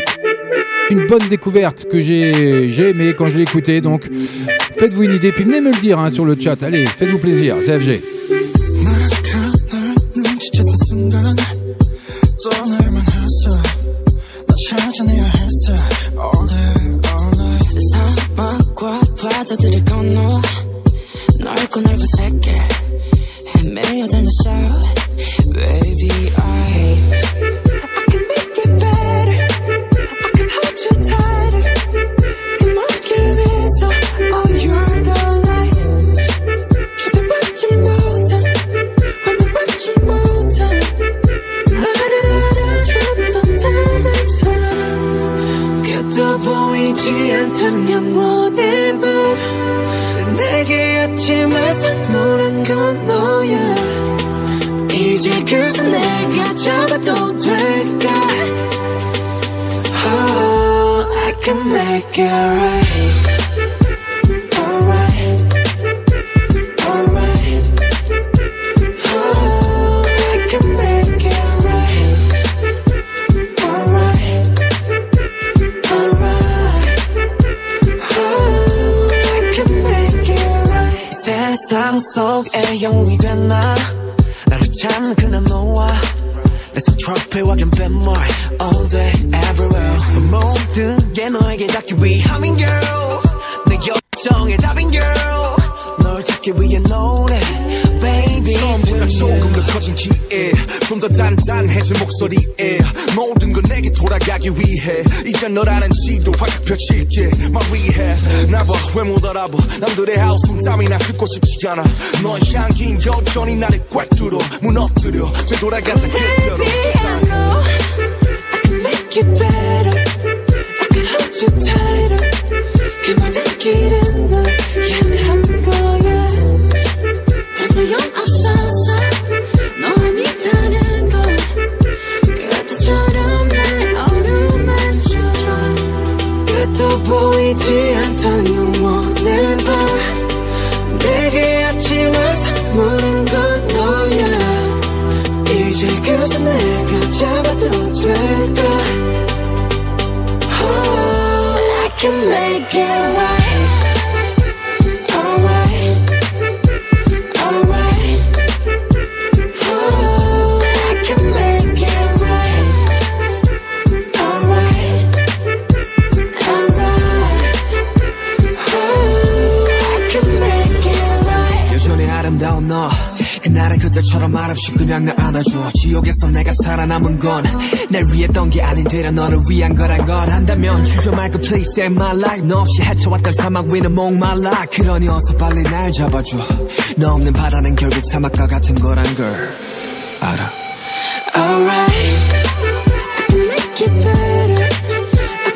une bonne découverte que j'ai aimée quand je l'ai écoutée, donc faites-vous une idée, puis venez me le dire hein, sur le chat, allez, faites-vous plaisir, c'est FG. Mailed in the shower, baby, I can make it better, I can hold you tighter, can make your reason, oh you're the light. Should I watch you molten, when I watch you molten, 그도 보이지 않던 영원의 밤 내게 아침을 산 노란 건 너야 이제 그새 내가 잡아도 될까 Oh, I can make it right 세상 속에 영웅이 됐나 나를 찾는 그날 너와 내 손 트로피와 can be more all day everywhere 모든 게 너에게 닿기 위함인 girl 내 요청의 답인 girl 널 찾기 위해 노래 baby 처음보다 조금 더 커진 기회 좀 더 단단해진 목소리에 모든 건 내게 돌아가기 위해 이제 너라는 지도 활짝 펼칠게 My rehab 나 봐 왜 못 알아봐 남들의 하우스 땀이 나 듣고 싶지 않아 너의 향기 여전히 나를 꽉 뚫어 무너뜨려 되돌아가자 그대로 Baby I know I can make it better I can hold you tighter 그 모든 길은 널 향한 거야 다시 영 없어서 너와 믿다는 걸 그때처럼 날 어루만져 그때도 보이지 않던 영원의 밤 내게 아침을 선물한 건 너야 이제 그저 내가 잡아도 될까 oh. I can make it right, alright, alright Oh, I can make it right, alright, alright Oh, I can make it right 여전히 아름다운 너 그날의 그때처럼 말없이 그냥 날 안아줘 지옥에서 내가 살아남은 건 날 위했던 게 아닌 되려 너를 위한 거란 걸 한다면 주저 말고 please save my life 너 없이 헤쳐왔던 사막 위는 목말라 그러니 어서 빨리 날 잡아줘 너 없는 바다는 결국 사막과 같은 거란 걸 알아 Alright I can make it better I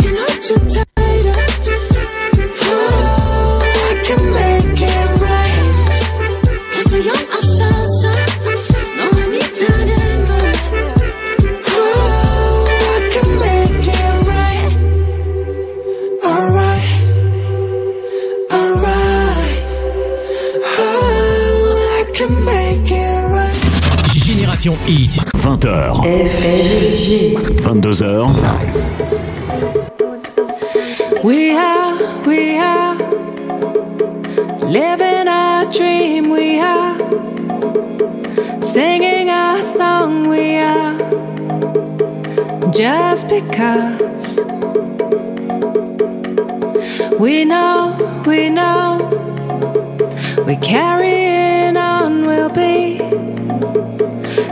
can hold you tighter Oh, I can make it right 그래서 영 I 20h 22h We are living our dream we are singing our song we are just because we know we're carrying on we'll be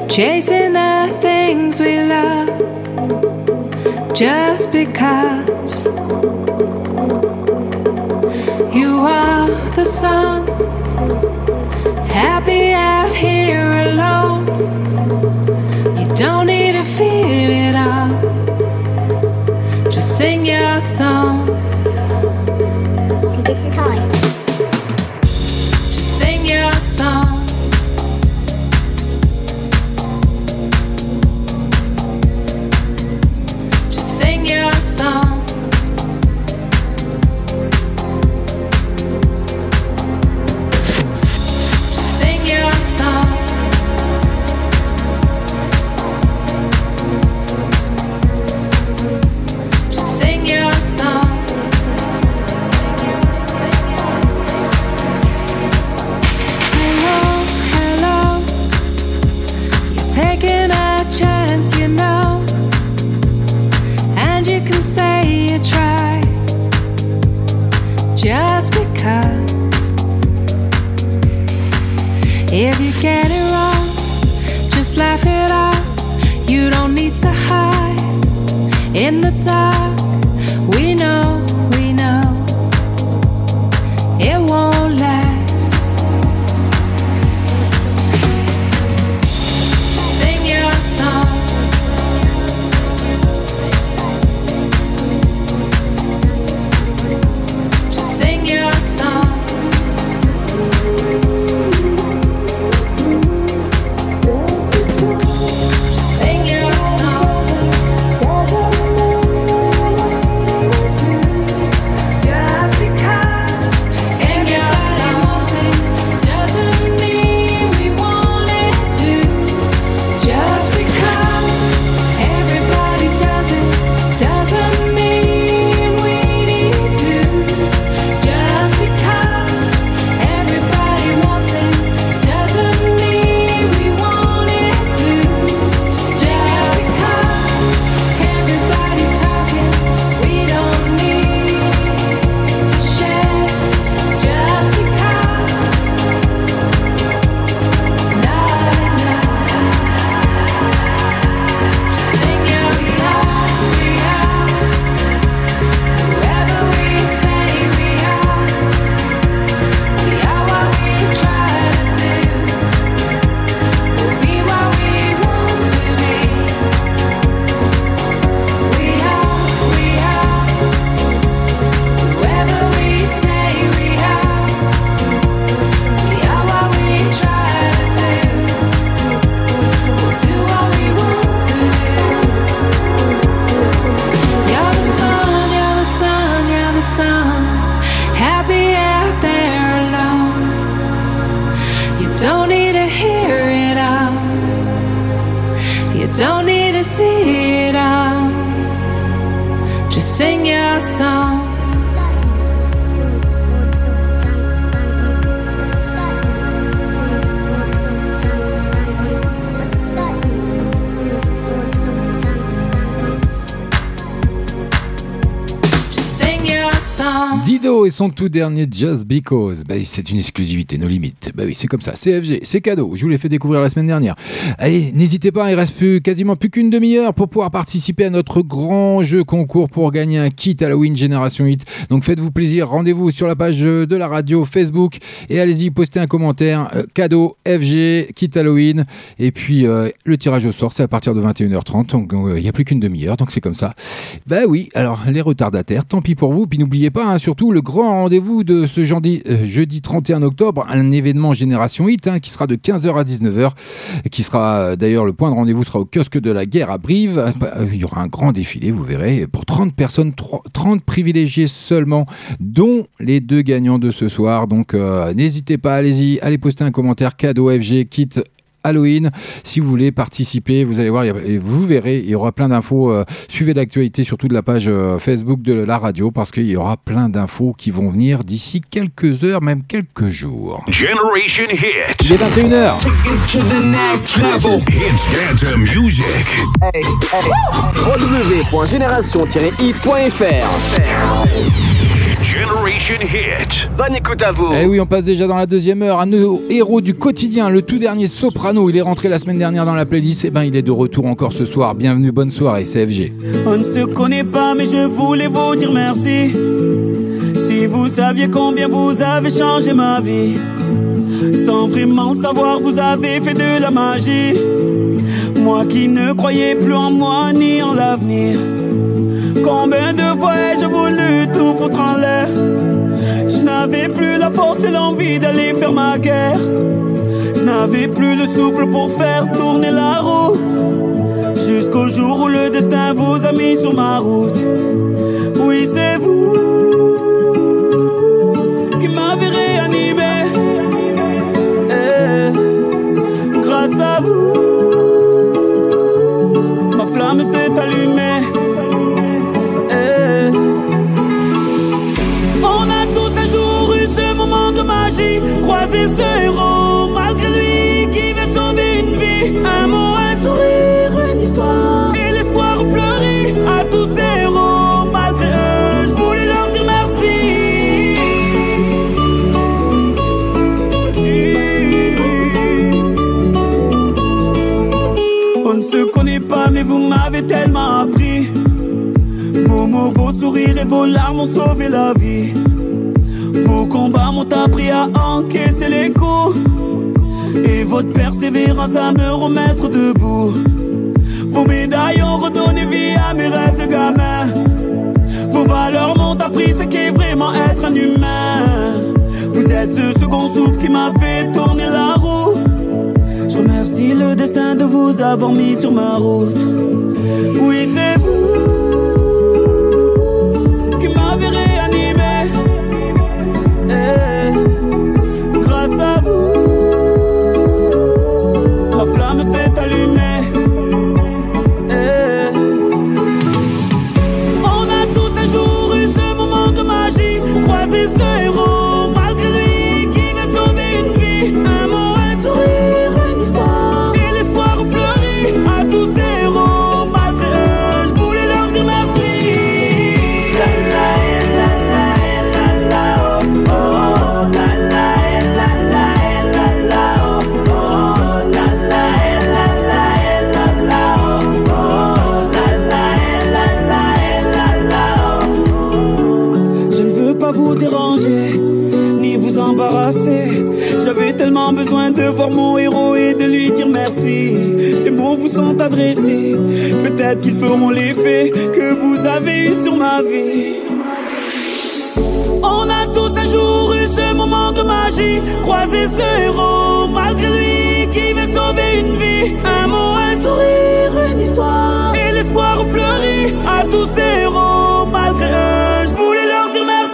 Chasing the things we love Just because You are the sun Happy out here alone sing your song. This is how I sing your song. Just sing your song. Just sing your song. If you get it wrong, just laugh it off. You don't need to hide in the dark. We know, it won't last. Sing your song. Just sing your song. Son tout dernier Just Because, bah, c'est une exclusivité, No Limit. Bah oui, c'est comme ça, c'est FG, c'est cadeau. Je vous l'ai fait découvrir la semaine dernière. Allez, n'hésitez pas, il reste quasiment plus qu'une demi-heure pour pouvoir participer à notre grand jeu concours pour gagner un kit Halloween Génération Hit. Donc faites-vous plaisir, rendez-vous sur la page de la radio Facebook et allez-y, postez un commentaire. Cadeau, FG, kit Halloween. Et puis le tirage au sort, c'est à partir de 21h30. Donc il n'y a plus qu'une demi-heure, donc c'est comme ça. Bah oui, alors les retardataires, tant pis pour vous. Puis n'oubliez pas, hein, surtout le grand rendez-vous de ce jeudi 31 octobre, un événement Génération Hit qui sera de 15h à 19h, qui sera d'ailleurs, le point de rendez-vous sera au Kiosque de la Guerre à Brive. Il y aura un grand défilé, vous verrez, pour 30 personnes, 30 privilégiés seulement, dont les deux gagnants de ce soir. Donc n'hésitez pas, allez-y, allez poster un commentaire, cadeau FG, kit Halloween. Si vous voulez participer, vous allez voir, vous verrez, il y aura plein d'infos. Suivez l'actualité surtout de la page Facebook de la radio, parce qu'il y aura plein d'infos qui vont venir d'ici quelques heures, même quelques jours. Generation Hit. Il est 21h. www.generation-hit.fr Generation Hit. Bonne écoute à vous. Eh oui, on passe déjà dans la deuxième heure à nos héros du quotidien, le tout dernier soprano. Il est rentré la semaine dernière dans la playlist. Eh ben, il est de retour encore ce soir. Bienvenue, bonne soirée, CFG. On ne se connaît pas, mais je voulais vous dire merci. Si vous saviez combien vous avez changé ma vie, sans vraiment le savoir, vous avez fait de la magie. Moi qui ne croyais plus en moi ni en l'avenir, Combien de fois j'ai voulu tout foutre en l'air. Je n'avais plus la force et l'envie d'aller faire ma guerre. Je n'avais plus le souffle pour faire tourner la roue. Jusqu'au jour où le destin vous a mis sur ma route. Oui, c'est vous qui m'avez réanimé. Eh, grâce à vous, ma flamme s'est allumée. Eh, on a tous un jour eu ce moment de magie, croisé ce héros, malgré lui qui veut sauver une vie. Un mot, un sourire. Et l'espoir fleurit à tous ces héros. Malgré eux, je voulais leur dire merci. On ne se connaît pas, mais vous m'avez tellement appris. Vos mots, vos sourires et vos larmes ont sauvé la vie. Vos combats m'ont appris à encaisser les coups. Et votre persévérance à me remettre debout. Vos médailles ont redonné vie à mes rêves de gamin. Vos valeurs m'ont appris ce qu'est vraiment être un humain. Vous êtes ce second souffle qui m'a fait tourner la roue. Je remercie le destin de vous avoir mis sur ma route. Oui, c'est vous qui m'avez réanimé. Eh, grâce à vous, ma flamme s'est allumée. Tellement besoin de voir mon héros et de lui dire merci. Ces mots vous sont adressés. Peut-être qu'ils feront l'effet que vous avez eu sur ma vie. On a tous un jour eu ce moment de magie. Croiser ce héros, malgré lui qui veut sauver une vie. Un mot, un sourire, une histoire. Et l'espoir fleurit à tous ces héros. Malgré eux, je voulais leur dire merci.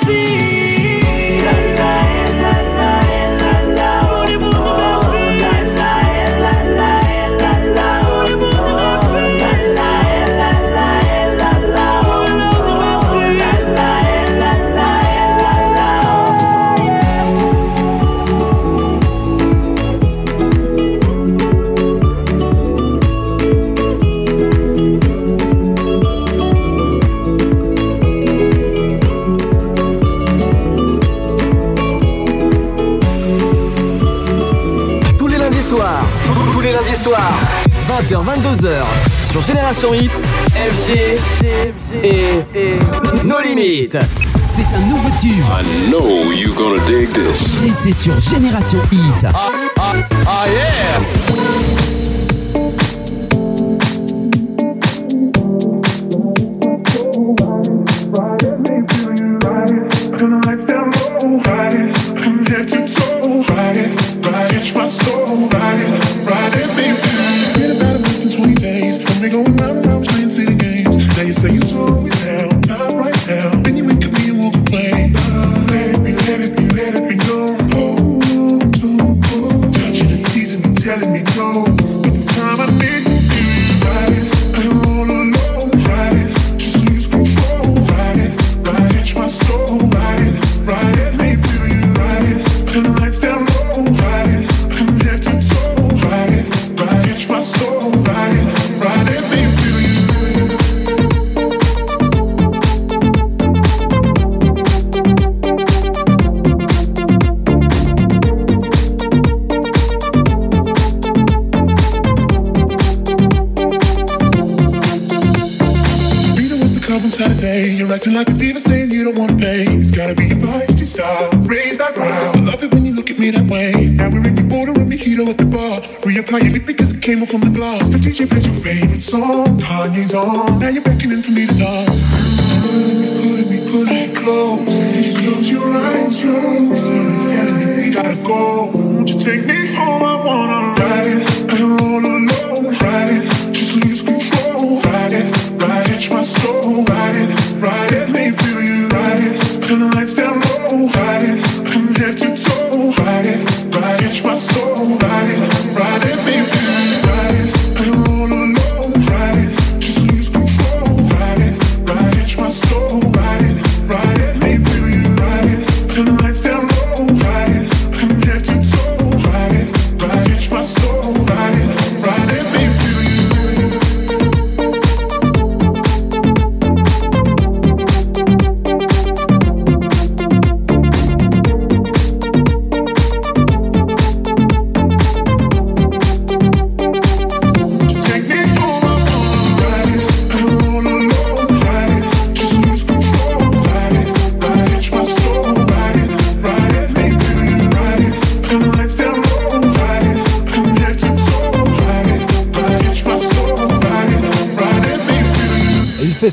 Soir, 20h-22h sur Génération Hit, FG et No Limit. C'est un nouveau tube. I know you're gonna dig this. Et c'est sur Génération Hit. Yeah. From the glass, the DJ plays your favorite song, Kanye's on. Now you're beckoning for me to dance.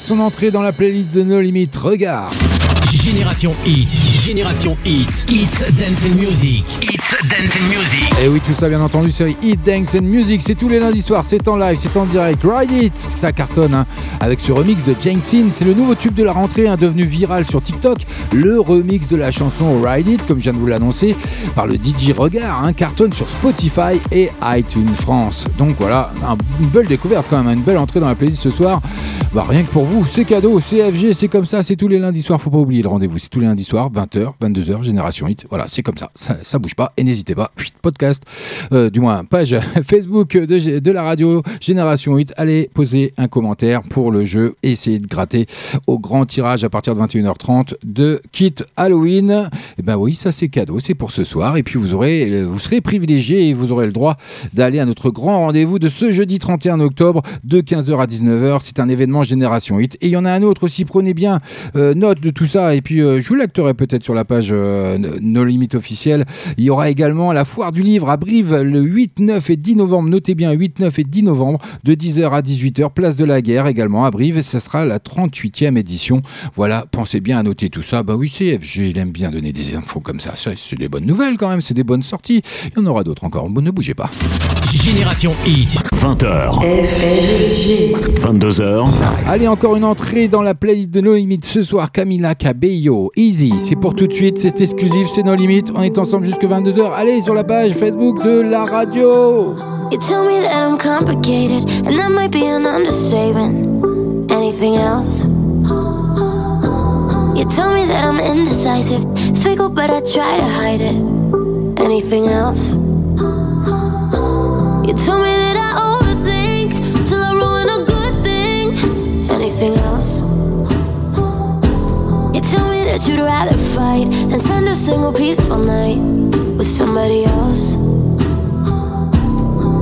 son entrée dans la playlist de No Limit. Regarde. Génération Hit, Génération Hit, It's Dance and Music, It's Dance and Music. Et oui, tout ça bien entendu, c'est Hit Dance and Music, c'est tous les lundis soirs, c'est en live, c'est en direct. Ride It, ça cartonne hein, avec ce remix de Jensen, c'est le nouveau tube de la rentrée hein, devenu viral sur TikTok. Le remix de la chanson Ride It, comme je viens de vous l'annoncer, par le DJ Regard, hein, cartonne sur Spotify et iTunes France. Donc voilà, une belle découverte quand même, une belle entrée dans la playlist ce soir. Bah, rien que pour vous, c'est cadeau, c'est FG, c'est comme ça, c'est tous les lundis soirs, faut pas oublier le rendez-vous, c'est tous les lundis soirs, 20h, 22h, Génération Hit, voilà, c'est comme ça, ça bouge pas, et n'hésitez pas, podcast, du moins page Facebook de la radio Génération Hit, allez poser un commentaire pour le jeu, essayez de gratter au grand tirage à partir de 21h30 de kit Halloween, et ben oui, ça c'est cadeau, c'est pour ce soir, et puis vous serez privilégié et vous aurez le droit d'aller à notre grand rendez-vous de ce jeudi 31 octobre de 15h à 19h, c'est un événement Génération Hit. Et il y en a un autre aussi, prenez bien note de tout ça. Et puis je vous l'acterai peut-être sur la page No Limit officielle. Il y aura également la foire du livre à Brive le 8, 9 et 10 novembre. Notez bien 8, 9 et 10 novembre de 10h à 18h, place de la Guerre également à Brive. Ça sera la 38e édition. Voilà, pensez bien à noter tout ça. Bah oui, CFG, il aime bien donner des infos comme ça. C'est des bonnes nouvelles quand même, c'est des bonnes sorties. Il y en aura d'autres encore. Ne bougez pas. Génération Hit, 20h, 22h. Allez, encore une entrée dans la playlist de No Limit ce soir, Camila Cabello, Easy, c'est pour tout de suite, c'est exclusif, c'est No Limit, on est ensemble jusque 22h, allez sur la page Facebook de la radio. You tell me that I'm complicated, and that might be an understatement. Anything else? You tell me that I'm indecisive, fickle but I try to hide it. Anything else? You tell me that I overthink till I ruin a good thing. Anything else? You tell me that you'd rather fight than spend a single peaceful night with somebody else.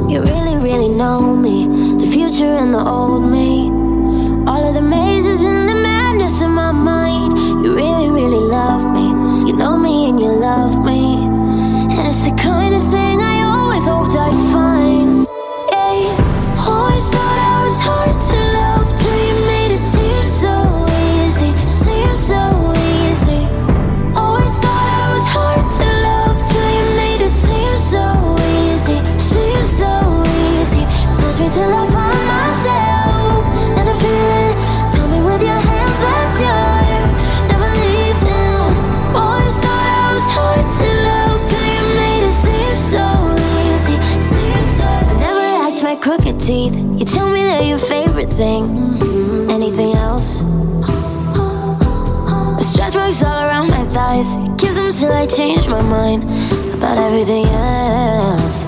You really, really know me, the future and the old me, all of the mazes and the madness in my mind. You really, really love me, you know me and you love me, and it's the kind of thing I always hoped I'd find. Yeah, always thought I was hard to love till you made it seem so easy, seem so easy. Always thought I was hard to love till you made it seem so easy, seem so easy. Touch me till I find myself and I feel it. Tell me with your hands that you're never leaving. Always thought I was hard to love till you made it seem so. My crooked teeth, you tell me they're your favorite thing. Mm-hmm. Anything else? My stretch marks all around my thighs, kiss them till I change my mind about everything else.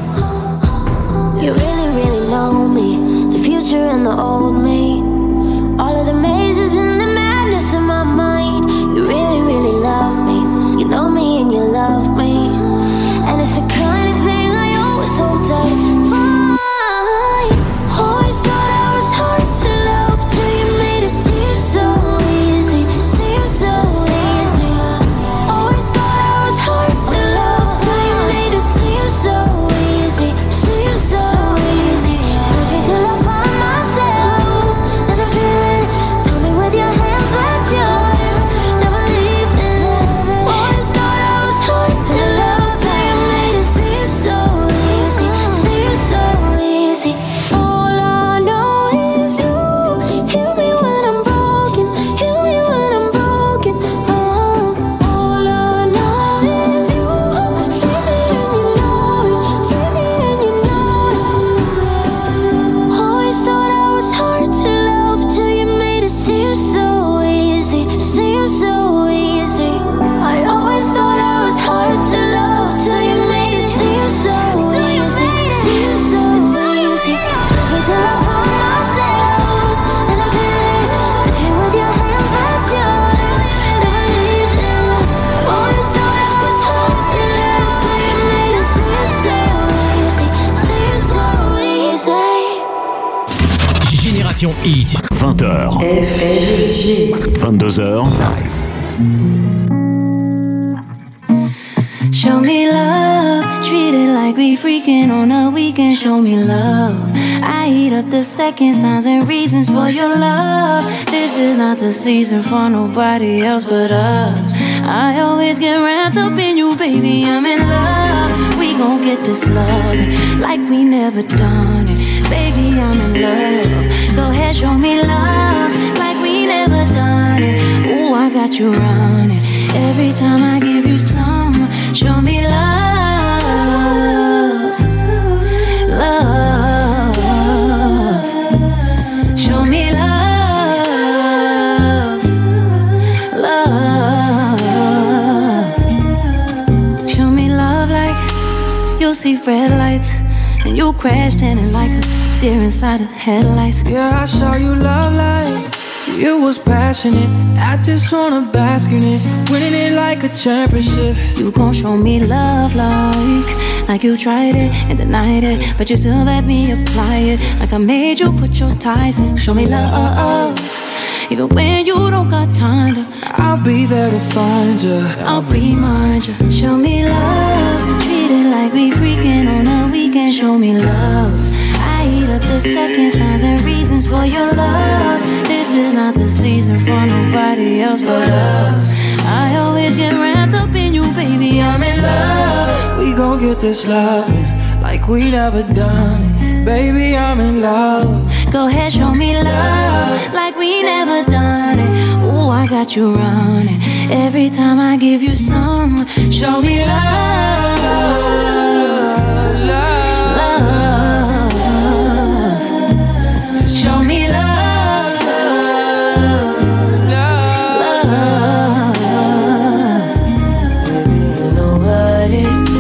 You really, really know me, the future and the old me, all of the mazes and the madness in my mind. You really, really love me, you know me and you love me, and it's the kind of thing I always hold tight for. Hit. 20h, 22h. Show me love, treat it like we freaking on a weekend. Show me love. I eat up the seconds, times, and reasons for your love. This is not the season for nobody else but us. I always get wrapped up in you, baby, I'm in love. We gon' get this love like we never done it. Baby, I'm in love. Go ahead, show me love like we never done it. Ooh, I got you running. Every time I give you some, show me love, love. Show me love, love. Show me love like you'll see red lights and you crashed in it like a deer inside the headlights. Yeah, I saw you love like you was passionate, I just wanna bask in it, winning it like a championship. You gon' show me love like you tried it and denied it, but you still let me apply it, like I made you put your ties in. Show me love, even when you don't got time to. I'll be there to find you, I'll remind you. Show me love, treat it like we freaking on a weekend. Show me love. Eat up the seconds, times, and reasons for your love. This is not the season for nobody else but us. I always get wrapped up in you, baby, I'm in love. We gon' get this love like we never done it. Baby, I'm in love. Go ahead, show me love like we never done it. Ooh, I got you running. Every time I give you some, show me love, love, love. Show me love, love, love, love, love. Baby, you know what it is.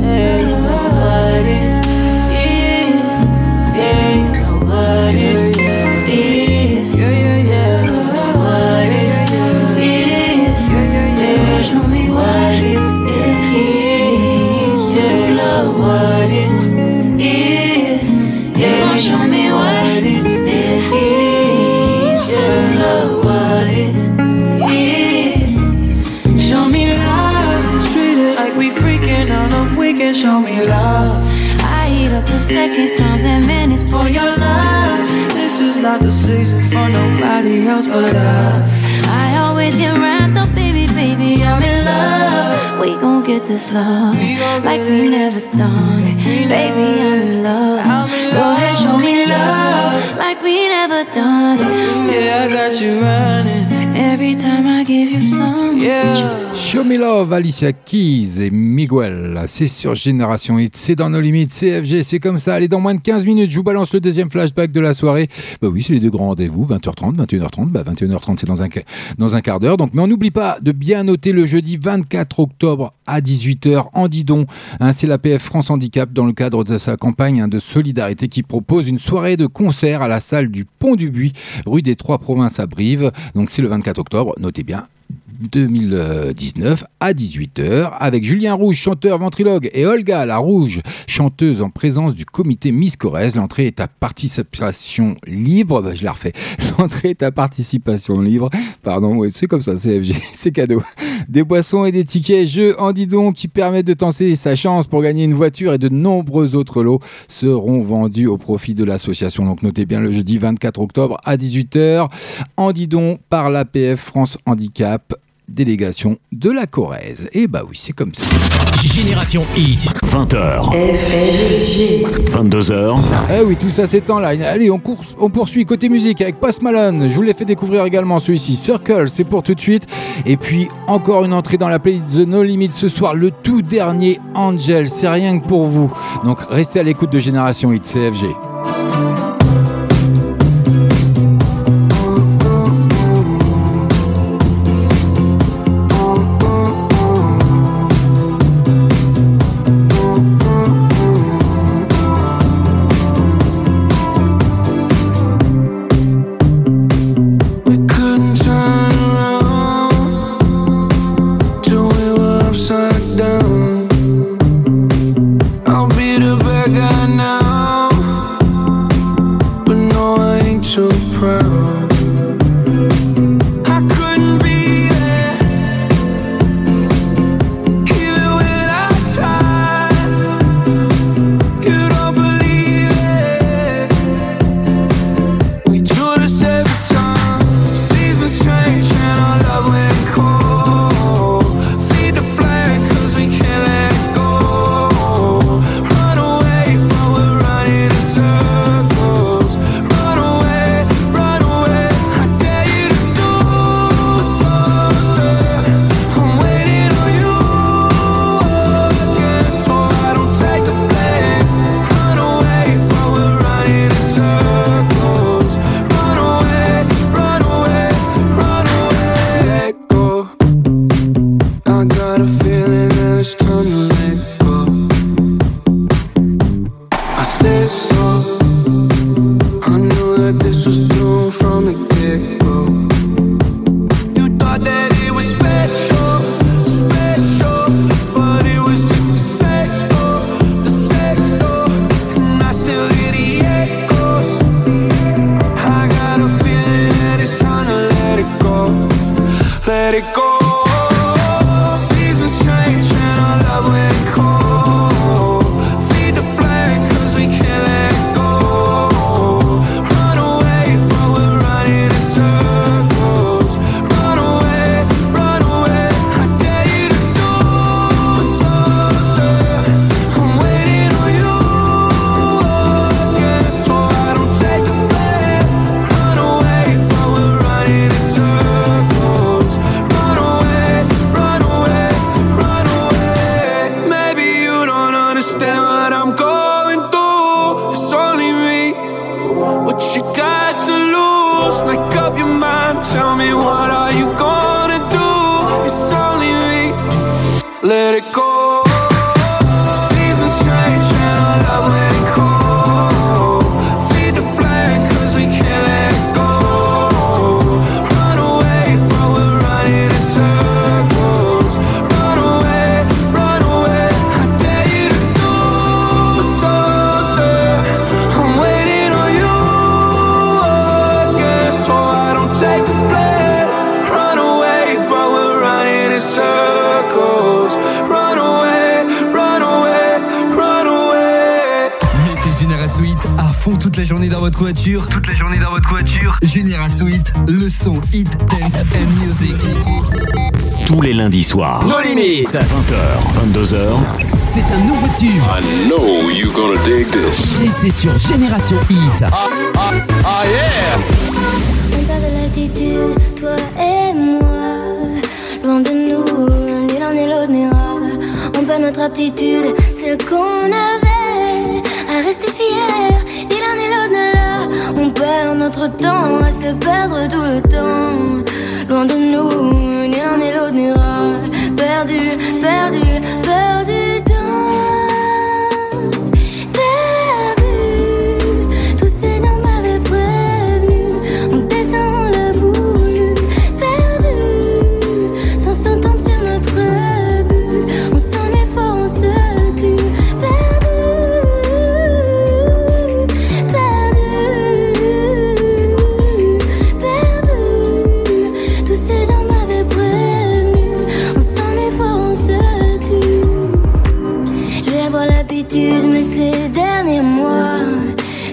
Yeah, you know what it is. Yeah, you know what it is. Yeah, yeah, yeah. You know what it is. Yeah, yeah, yeah. Show me what it is. Yeah, you know what it is. Show me what it is, to love what it is. Show me love, treat it like we freaking on a weekend. Show me love. I eat up the seconds, times, and minutes for your love. This is not the season for nobody else but us. I always get wrapped up, baby, baby, I'm in love. We gon' get this love like we never done it. Baby, I'm in love. Go ahead, show me love like we never done it. Yeah, I got you running. Every time I give you some. Yeah. Show me love, Alicia Keys et Miguel. C'est sur Génération Hit, c'est dans nos limites, c'est FG, c'est comme ça. Allez, dans moins de 15 minutes, je vous balance le deuxième flashback de la soirée. Bah oui, c'est les deux grands rendez-vous, 20h30, 21h30. Bah 21h30, c'est dans un quart d'heure. Donc, mais on n'oublie pas de bien noter le jeudi 24 octobre à 18h en Didon. Hein, c'est l'APF France Handicap dans le cadre de sa campagne de solidarité qui propose une soirée de concert à la salle du Pont du Buis, rue des Trois Provinces à Brive. Donc c'est le 24 octobre, notez bien. 2019 à 18h avec Julien Rouge, chanteur ventriloque, et Olga Larouge, chanteuse, en présence du comité Miss Corrèze. L'entrée est à participation libre. Bah, je la refais. L'entrée est à participation libre. Pardon, ouais, c'est comme ça, c'est FG, c'est cadeau. Des boissons et des tickets, jeux en Didon qui permettent de tenter sa chance pour gagner une voiture, et de nombreux autres lots seront vendus au profit de l'association. Donc notez bien le jeudi 24 octobre à 18h en Didon par l'APF France Handicap, délégation de la Corrèze. Et bah oui, c'est comme ça. Génération I, 20h. FG. 22h. Eh oui, tout ça s'étend là. Allez, on poursuit côté musique avec Post Malone. Je vous l'ai fait découvrir également celui-ci. Circle, c'est pour tout de suite. Et puis, encore une entrée dans la playlist No Limit ce soir. Le tout dernier Angel, c'est rien que pour vous. Donc, restez à l'écoute de Génération Hit, c'est FG. Down. I'll be the bad guy now. it go. Seasons change and our love went cold. Feed the flame cause we can't let go. Run away but we're running in circles. Run away, I dare you to do something. I'm waiting on you again, so I don't take the blame. Run away but we're running in circles. Run away, run away. Maybe you don't understand what I'm going through. It's only me. What you got to lose? Make up your mind, tell me what are you gonna do? It's only me. Let it go. Seasons change and our love went cold. Feed the flame cause we can't let go. Run away but we're running in circles. Run away, I dare you to do something. I'm waiting on you again, so I don't take the blame. Run away but we're running in circles. Run away, run away. Mettez Génération Hit à fond toute la journée dans votre voiture. Toute la journée dans votre voiture. Génération Hit, le son hit, dance and music. Tous les lundis soirs. No Limit. 20h, 22h. C'est un nouveau tube. I know you're gonna dig this. Et c'est sur Génération Hit. Loin pas de l'attitude, toi et moi. Loin de nous, ni l'un ni l'autre n'ira. On perd notre aptitude, celle qu'on avait à rester fier. Ni l'un ni l'autre ne l'a. On perd notre temps à se perdre tout le temps. Loin de nous, ni l'un ni l'autre n'ira. Perdu, perdu, perdu temps. Perdu, tous ces gens m'avaient prévenu. Mon destin, on l'a voulu. Perdu, sans s'entendre sur notre but. On s'en est fort, on se tue. Perdu, perdu, perdu, tous ces gens m'avaient prévenu. On s'en est fort, on se tue. Je vais avoir l'habitude, mais ces derniers mois,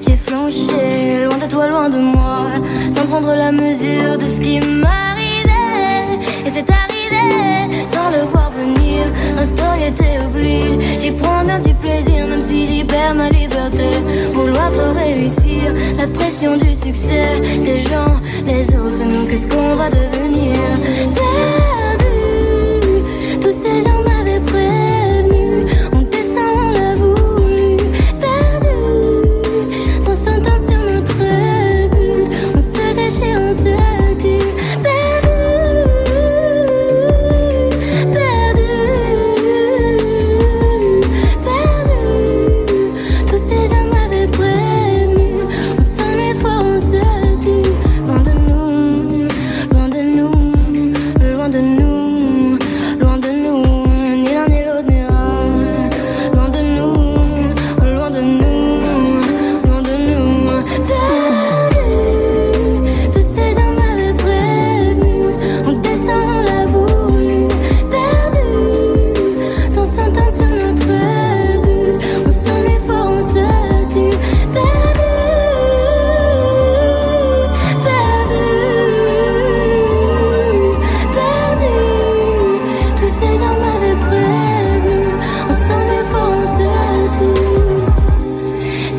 j'ai flanché, loin de toi, loin de moi, sans prendre la mesure de ce qui m'arrivait. Et c'est arrivé, sans le voir venir, notoriété oblige, j'y prends bien du plaisir, même si j'y perds ma liberté. Vouloir trop réussir, la pression du succès, des gens, les autres, et nous, qu'est-ce qu'on va devenir? Perdu, tous ces gens m'avaient prévenu. Mon destin, on l'a voulu. Perdu, sans s'entendre sur notre but. On se déchire, on se tue. Perdu, perdu, perdu, tous ces gens m'avaient prévenu. On s'en est fort, on se tue. Loin de nous, loin de nous, loin de nous, loin de nous, ni l'un ni l'autre n'ira. Loin de nous, loin de nous, loin de nous. Perdu, tous ces gens m'avaient prévenu. Mon destin, on l'a voulu. Perdu, sans s'entendre sur notre but. On s'en est fort, on se tue. Perdu, perdu, perdu, tous ces gens m'avaient prévenu. On s'en est fort, on se tue.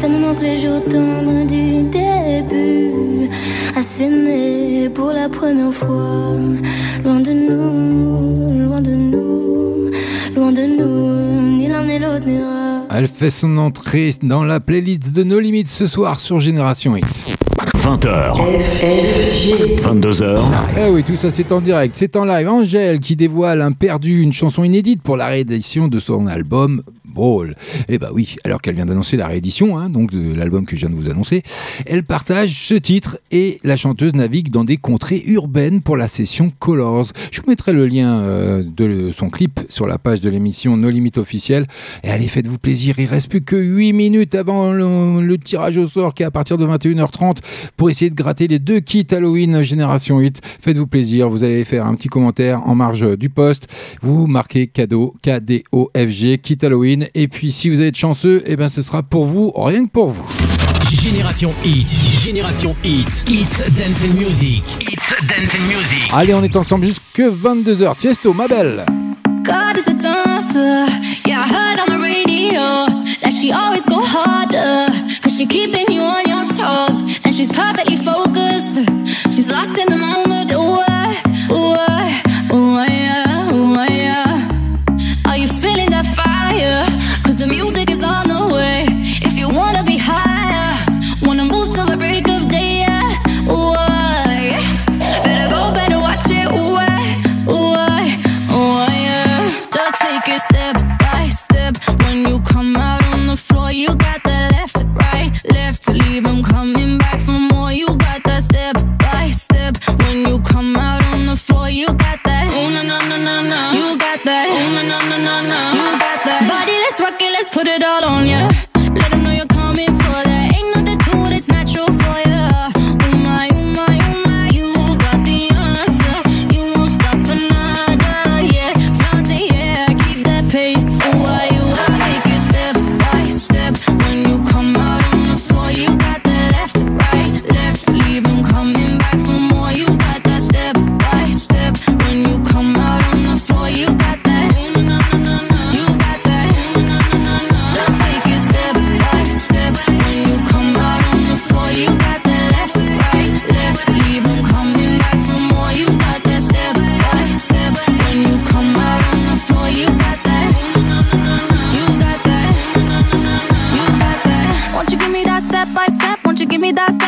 Ça me manque les jours tendres du début, à s'aimer pour la première fois. Loin de nous, loin de nous, loin de nous, ni l'un ni l'autre n'ira. Elle fait son entrée dans la playlist de No Limit ce soir sur Génération Hit. 20h, FG. 22h. Eh oui, tout ça c'est en direct, c'est en live. Angèle qui dévoile un perdu, une chanson inédite pour la réédition de son album Roll. Et bah oui, alors qu'elle vient d'annoncer la réédition, hein, donc de l'album que je viens de vous annoncer, elle partage ce titre et la chanteuse navigue dans des contrées urbaines pour la session Colors. Je vous mettrai le lien de son clip sur la page de l'émission No Limit officielle. Et allez, faites-vous plaisir, il ne reste plus que 8 minutes avant le tirage au sort qui est à partir de 21h30 pour essayer de gratter les 2 kits Halloween Génération Hit. Faites-vous plaisir, vous allez faire un petit commentaire en marge du post. Vous marquez cadeau, KDOFG, kit Halloween. Et puis si vous êtes chanceux, eh ben, ce sera pour vous, rien que pour vous. Génération Hit, It's Dance and Music, It's Dance and Music. Allez, on est ensemble jusque 22h, Tiesto, ma belle. God is a dancer, yeah I heard on the radio that she always go harder, cause she keeping you on your toes, and she's perfectly focused, she's lost in the moment, ooh, ooh, ooh, yeah, ooh, yeah. Are you feeling that fire, cause the music is on the way, if you wanna be high. Wanna move till the break of day, yeah. Ooh, yeah. Better go, better watch it. Ooh, ooh, ooh, yeah. Just take it step by step. When you come out on the floor, you got the left, right, left. Leave them coming back for more. You got that step by step. When you come out on the floor, you got that. Ooh, no, no, no, no, no. You got that. Ooh, no, no, no, no, no. You got that. Body, let's rock it, let's put it all on ya. Yeah. Won't you give me that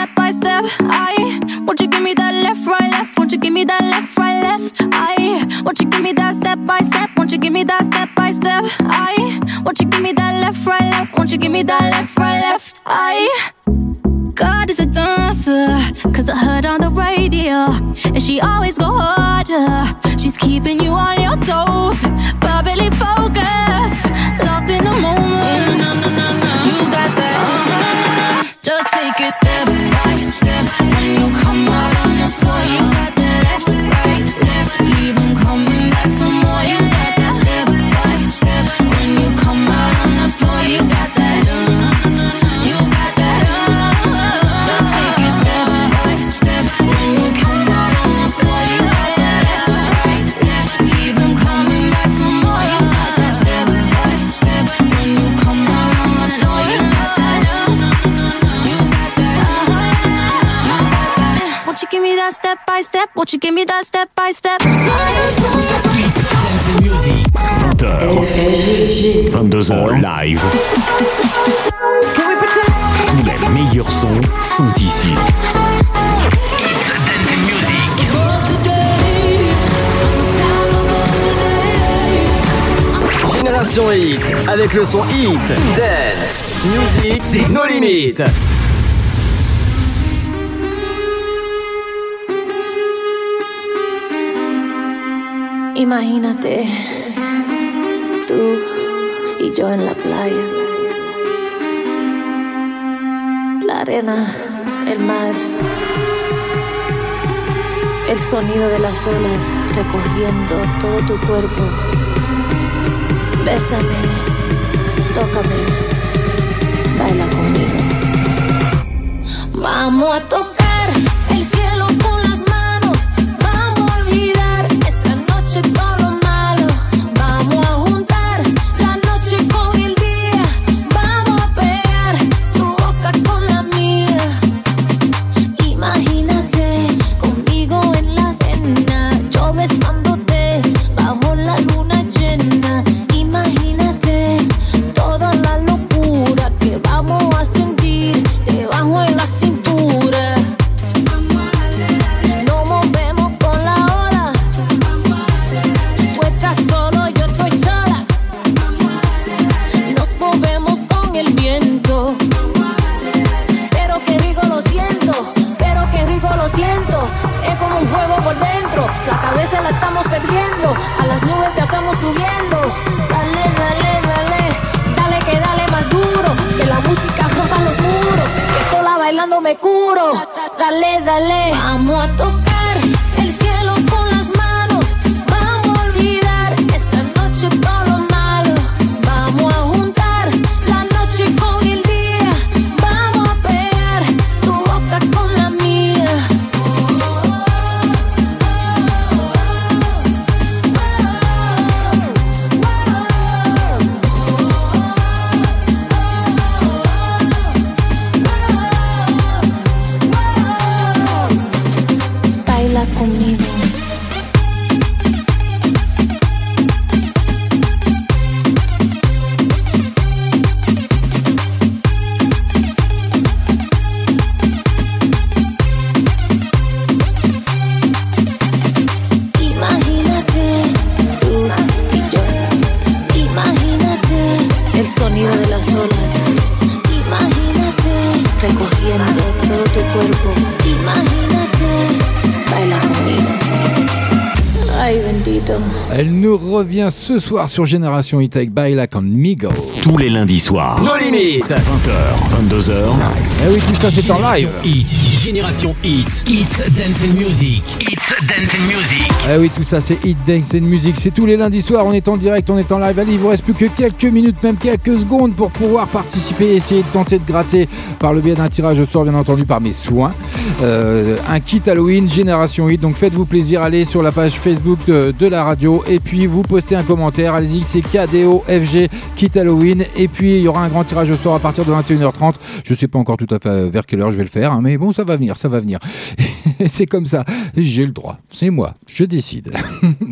step by step? 20h, 22h en live. Tous les meilleurs sons sont ici. Génération Hit, avec le son Hit, Dance, Music, c'est No Limit. Imagínate, tú y yo en la playa, la arena, el mar, el sonido de las olas recorriendo todo tu cuerpo. Bésame, tócame, baila conmigo. Vamos a tocar el cielo con las manos, vamos a olvidar esta noche todo. Toda la locura que vamos a sentir debajo de la cintura. a las nubes que estamos subiendo. Dale, dale, dale, dale que dale más duro, que la música rompa los muros, que sola bailando me curo. Dale, dale, vamos a tocar el cielo con las manos, vamos a olvidar esta noche todo lo malo, vamos a juntar la noche con el día, vamos a pegar tu boca con la mía. Baila conmigo. Elle nous revient ce soir sur Génération Hit avec Baila Conmigo. Tous les lundis soirs. No Limit. 20h, 22h. Eh oui, tout ça c'est en live. Hit. Génération Hit. It's Dance and Music. It's Dance and Music. Eh oui, tout ça c'est Hit Dance and Music. C'est tous les lundis soirs. On est en direct, on est en live. Allez, il vous reste plus que quelques minutes, même quelques secondes pour pouvoir participer et essayer de tenter de gratter par le biais d'un tirage au sort, bien entendu, par mes soins. Un kit Halloween Génération Hit. Donc faites-vous plaisir. Allez sur la page Facebook de la radio. Et puis vous postez un commentaire, allez-y, c'est KDO FG Kit Halloween. Et puis il y aura un grand tirage au sort à partir de 21h30. Je ne sais pas encore tout à fait vers quelle heure je vais le faire, hein, mais bon, ça va venir, ça va venir. C'est comme ça, j'ai le droit, c'est moi, je décide.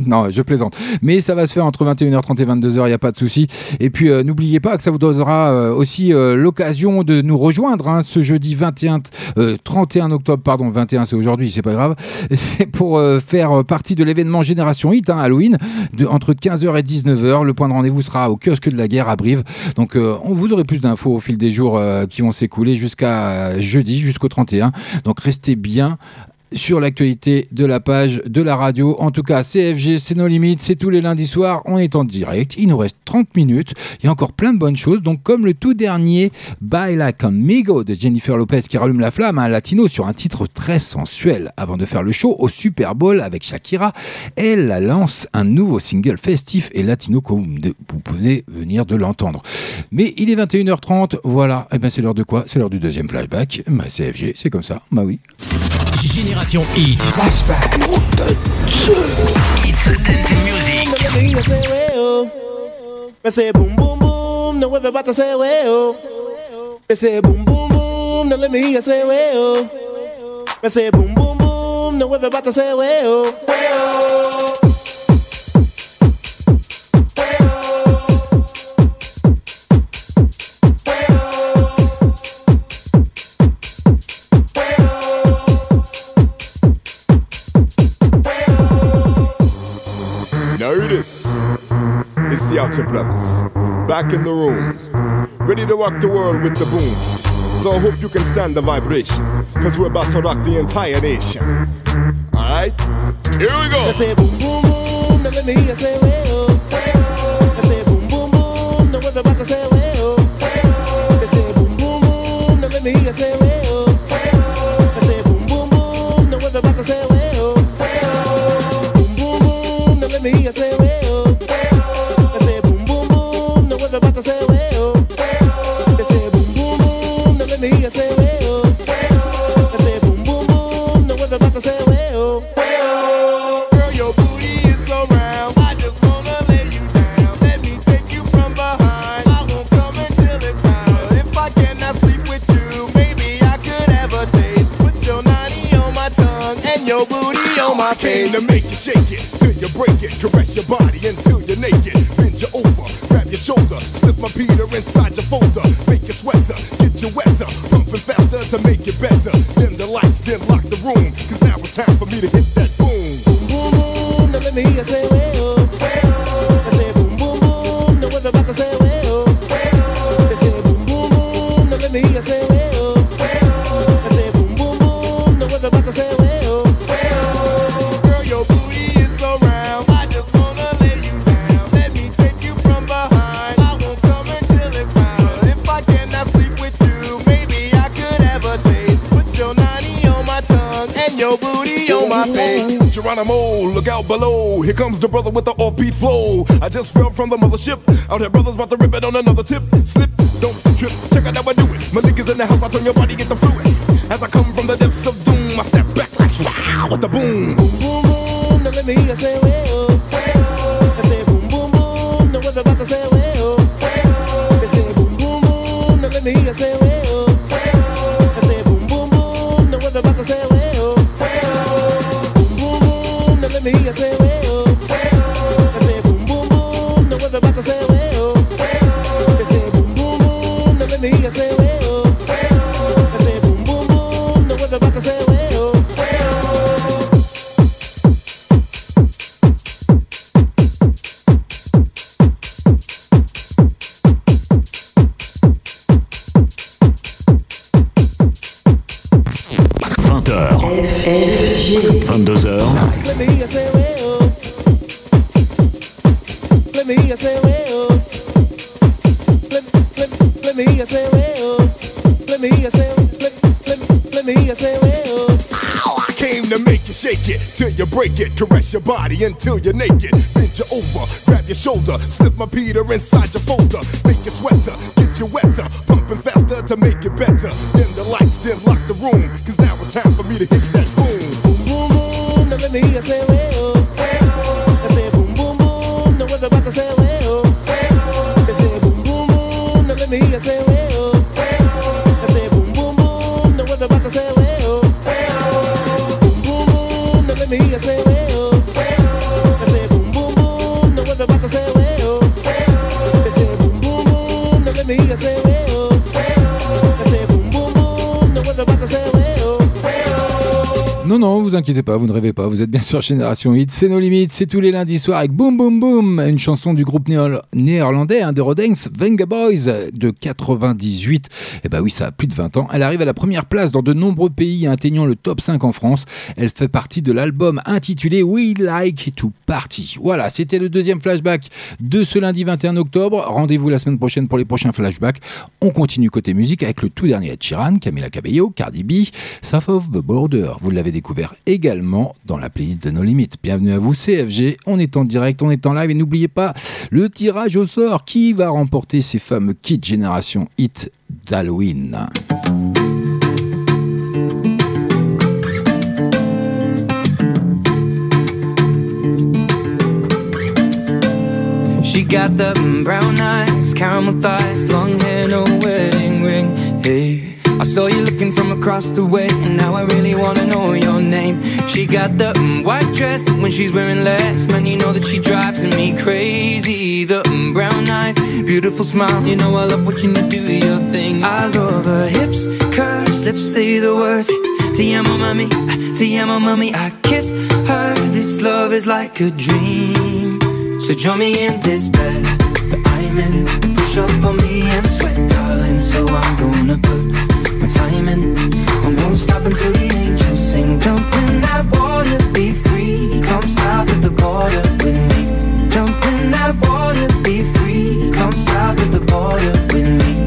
Non, je plaisante, mais ça va se faire entre 21h30 et 22h, il n'y a pas de souci. Et puis n'oubliez pas que ça vous donnera aussi l'occasion de nous rejoindre ce jeudi 31 octobre, c'est aujourd'hui, c'est pas grave, pour faire partie de l'événement Génération Hit Halloween, entre 15h et 19h. Le point de rendez-vous sera au Kiosque de la Guerre à Brive. Donc vous aurez plus d'infos au fil des jours qui vont s'écouler jusqu'à jeudi, jusqu'au 31. Donc restez bien sur l'actualité de la page de la radio. En tout cas, CFG, c'est nos limites, c'est tous les lundis soirs, on est en direct. Il nous reste 30 minutes, il y a encore plein de bonnes choses. Donc comme le tout dernier Baila Conmigo de Jennifer Lopez qui rallume la flamme, latino sur un titre très sensuel. Avant de faire le show au Super Bowl avec Shakira, elle lance un nouveau single festif et latino comme vous pouvez venir de l'entendre. Mais il est 21h30, voilà, et ben c'est l'heure de quoi ? C'est l'heure du deuxième flashback. Bah CFG, c'est comme ça, bah oui. Génération Hit. Flashback. Ese boom boom boom, no vuelve bata ese huevo. Ese boom boom boom, no le mira ese huevo. Ese boom boom boom, no vuelve bata ese huevo. Notice, it's the Outer Brothers, back in the room, ready to rock the world with the boom. So I hope you can stand the vibration, cause we're about to rock the entire nation. Alright, here we go. I say boom boom boom, now let me hear you say way oh. I say boom boom boom, now we're about to say way oh. I say boom boom boom, now let me hear you say way oh. I say boom boom boom, now we're about to say way oh. Me I say weo, I say boom boom boom, no vuelve bata say weo, I say boom boom boom, no me I say weo, I say boom boom boom, no vuelve bata say weo. Girl, your booty is so round, I just wanna lay you down. Let me take you from behind, I won't come until it's time. If I cannot sleep with you, maybe I could have a taste. Put your naughty on my tongue and your booty on my face. To make you shake it. Break it, caress your body until you're naked. Bend you over, grab your shoulder, slip my beater inside your folder. Make your sweater, get you wetter, pumping faster to make it better. Dim the lights, then lock the room, cause now it's time for me to hit that boom. Boom, boom, boom, now let me hear you say way-oh. I say boom, boom, boom, now we're about to say way-oh. I say boom, boom, boom, now let me hear you say way-oh. I say boom, boom, boom, now we're about to say way-oh. Girl, your booty is so round, I just wanna Geronimo, look out below. Here comes the brother with the offbeat flow. I just fell from the mothership. Out here brothers about to rip it on another tip. Slip, don't trip, check out how I do it. My niggas in the house, I turn your body, get the fluid. As I come from the depths of doom, I step back like wow with the boom. Boom, boom, boom, now let me hear you say well. I say boom, boom, boom, now we're about to say well. They say boom, boom, boom, now let me hear you say well. Your body until you're naked, bend you over, grab your shoulder, slip my Peter inside your folder, make you sweater, get you wetter, pumping faster to make it better, dim the lights, then lock the room, cause now it's time for me to hit that boom, boom, boom, boom, now let me hear you say way oh, way oh, I say boom, boom, boom, now what I'm about to say way oh, way oh, I say boom, boom, boom, now let me hear you say way oh, way oh, I say boom, boom, boom, now what I'm about to say way oh, way oh, boom, boom, boom, now let me hear you say way. Non, non, vous inquiétez pas, vous ne rêvez pas, vous êtes bien sûr Génération Hit, c'est No Limit, c'est tous les lundis soirs avec Boom Boom Boom, une chanson du groupe néerlandais de Rodens, Venga Boys, de 98. Eh ben oui, ça a plus de 20 ans. Elle arrive à la première place dans de nombreux pays, atteignant le top 5 en France. Elle fait partie de l'album intitulé We Like to Party. Voilà, c'était le deuxième flashback de ce lundi 21 octobre. Rendez-vous la semaine prochaine pour les prochains flashbacks. On continue côté musique avec le tout dernier Ed Sheeran, Camila Cabello, Cardi B, South of the Border. Vous l'avez découvert également dans la playlist de No Limit. Bienvenue à vous, FG. On est en direct, on est en live et n'oubliez pas le tirage au sort. Qui va remporter ces fameux kits Génération Hit d'Halloween ? She got the brown eyes, caramel thighs, long hair, no wedding ring. Hey. I saw you looking from across the way, and now I really wanna know your name. She got the white dress, but when she's wearing less, man, you know that she drives me crazy. The brown eyes, beautiful smile, you know I love watching you do your thing. I love her hips, curves, lips say the words. Te amo, mommy, te amo, mommy. I kiss her, this love is like a dream. So join me in this bed that I'm in. Push up on me and sweat, darling, so I'm gonna put my time in. I won't stop until the angels sing. Jump in that water, be free. Come south of the border with me. Jump in that water, be free. Come south of the border with me.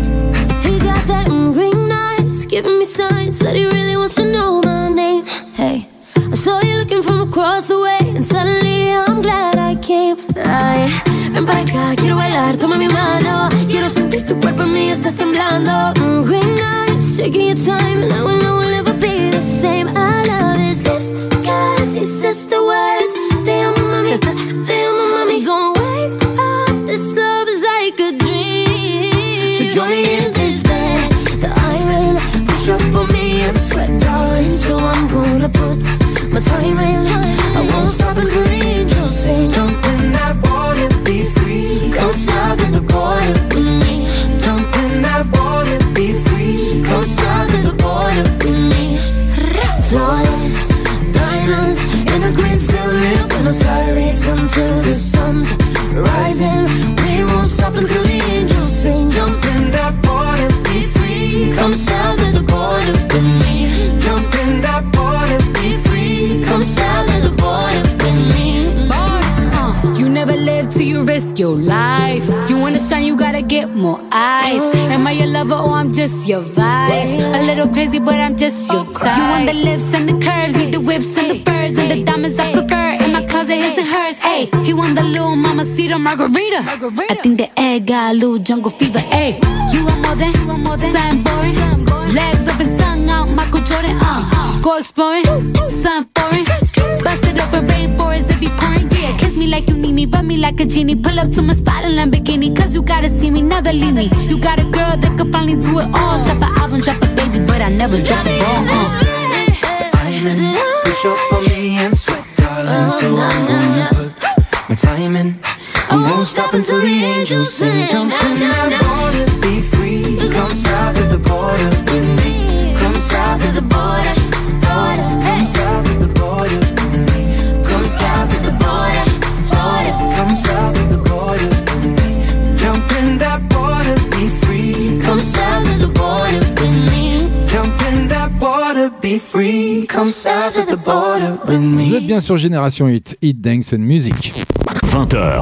He got that green eyes, giving me signs that he really wants to know my name. Hey, I saw you looking from across the way, and suddenly I'm glad I came. Ay, ven para acá, quiero bailar, toma mi mano. Quiero sentir tu cuerpo en mí, estás temblando. Green eyes, taking your time, and now I know we'll never be the same. I love his lips, cause he says the words. Damn, mommy, damn, mommy. Don't wake up, this love is like a dream. So join me in this bed that I'm in. Push up on me and sweat, darling. So I'm gonna put my time in. I won't stop until the angels sing. Jump in that water, be free. Come south of the border with me. Jump in that water, be free. Come south of the border with me. Flawless, diamonds in a green field near Buenos Aires. Until the sun's rising, we won't stop until the angels sing. Jump in that border, be free. Come south of the border with me. Jump in that border, be free. Come south of the border with me. You never live till you risk your life. You wanna shine, you gotta get more eyes. Am I your lover or I'm just your vice? A little crazy, but I'm just your type. You want the lips and the curves, need the whips and the furs and the diamonds I prefer. was it his and hers? Ay, he won the little mamacita margarita. I think the egg got a little jungle fever. Ay, you want more than something boring. Legs up and tongue out, Michael Jordan. Go exploring, something foreign. Bust it open, rainforest if you pouring. Yeah, kiss me like you need me, rub me like a genie. Pull up to my spot in Lamborghini, 'cause you gotta see me, never leave me. You got a girl that could finally do it all. Drop an album, drop a baby, but I never drop the ball. Push up for me and sweat, darling. So I'm gonna put my time in. I won't stop until the angels sing. Jump in, I wanna be free. Come south of the border with me. Come south of the border, border. Come south of the border with me. Come south of the border, border. Come south of the border with me. Jump in that border, be free. Come south of the border with me. Jump in that border, be free. Come south of the border with me. Vous êtes bien sur Génération Hit, Hit Dance and Music. 20h,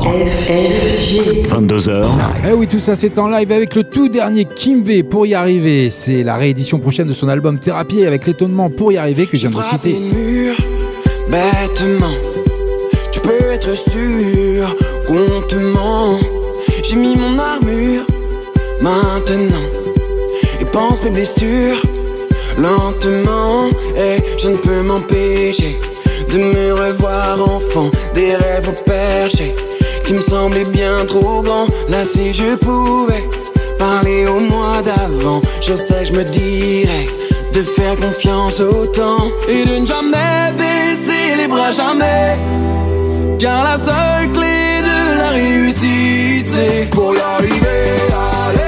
22h. Eh oui, tout ça c'est en live avec le tout dernier Kim V pour y arriver. C'est la réédition prochaine de son album Thérapie avec l'étonnement pour y arriver que je viens de citer. Les murs, bêtement, tu peux être sûr qu'on te ment. J'ai mis mon armure maintenant et pense mes blessures lentement. Et je ne peux m'empêcher de me revoir enfant, des rêves au perché qui me semblaient bien trop grands. Là si je pouvais parler au mois d'avant, je sais que je me dirais de faire confiance au temps et de ne jamais baisser les bras, jamais. Car la seule clé de la réussite, c'est pour y arriver, allez.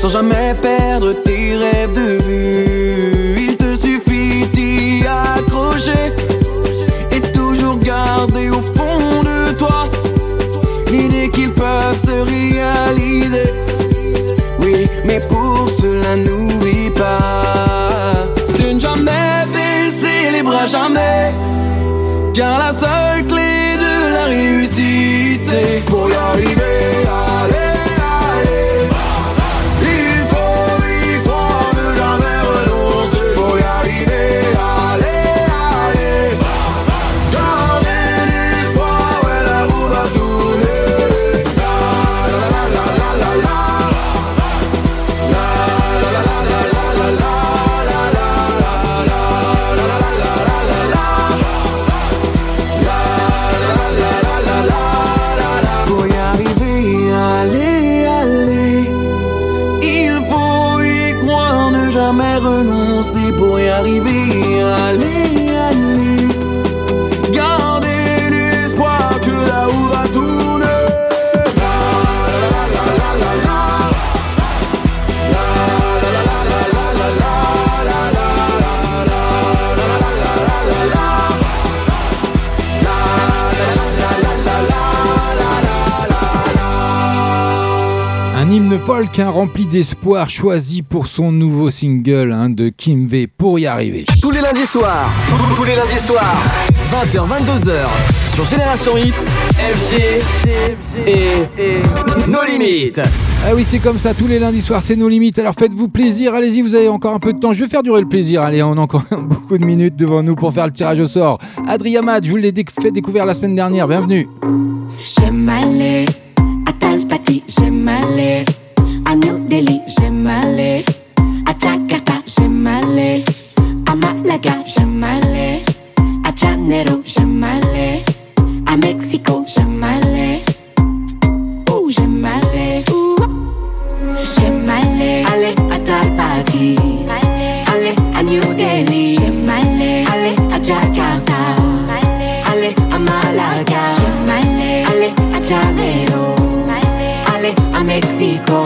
Sans jamais perdre tes rêves de vue, il te suffit d'y accrocher et toujours garder au fond de toi l'idée qu'ils peuvent se réaliser. Oui, mais pour cela n'oublie pas de ne jamais baisser les bras, jamais. Car la seule clé de la réussite, c'est pour y arriver, allez. Folk rempli d'espoir, choisi pour son nouveau single de Kim V pour y arriver. Tous les lundis soirs, 20h-22h sur Génération Hit, FG et No Limit. Ah oui, c'est comme ça, tous les lundis soirs, c'est No Limit. Alors faites-vous plaisir, allez-y, vous avez encore un peu de temps. Je vais faire durer le plaisir. Allez, on a encore beaucoup de minutes devant nous pour faire le tirage au sort. Adrien Mad, je vous l'ai fait découvrir la semaine dernière. Bienvenue. J'aime aller à Talpati, j'aime aller à New Delhi, j'aime aller à Jakarta, j'aime aller à Malaga, j'aime aller à Janeiro, j'aime aller à Mexico, j'aime aller. Ouh, j'aime aller. Ouh, j'aime aller. Aller à Talpati, aller à New Delhi, j'aime aller. Aller à Jakarta, aller à Malaga, j'aime aller. Aller à Janeiro, aller à Mexico.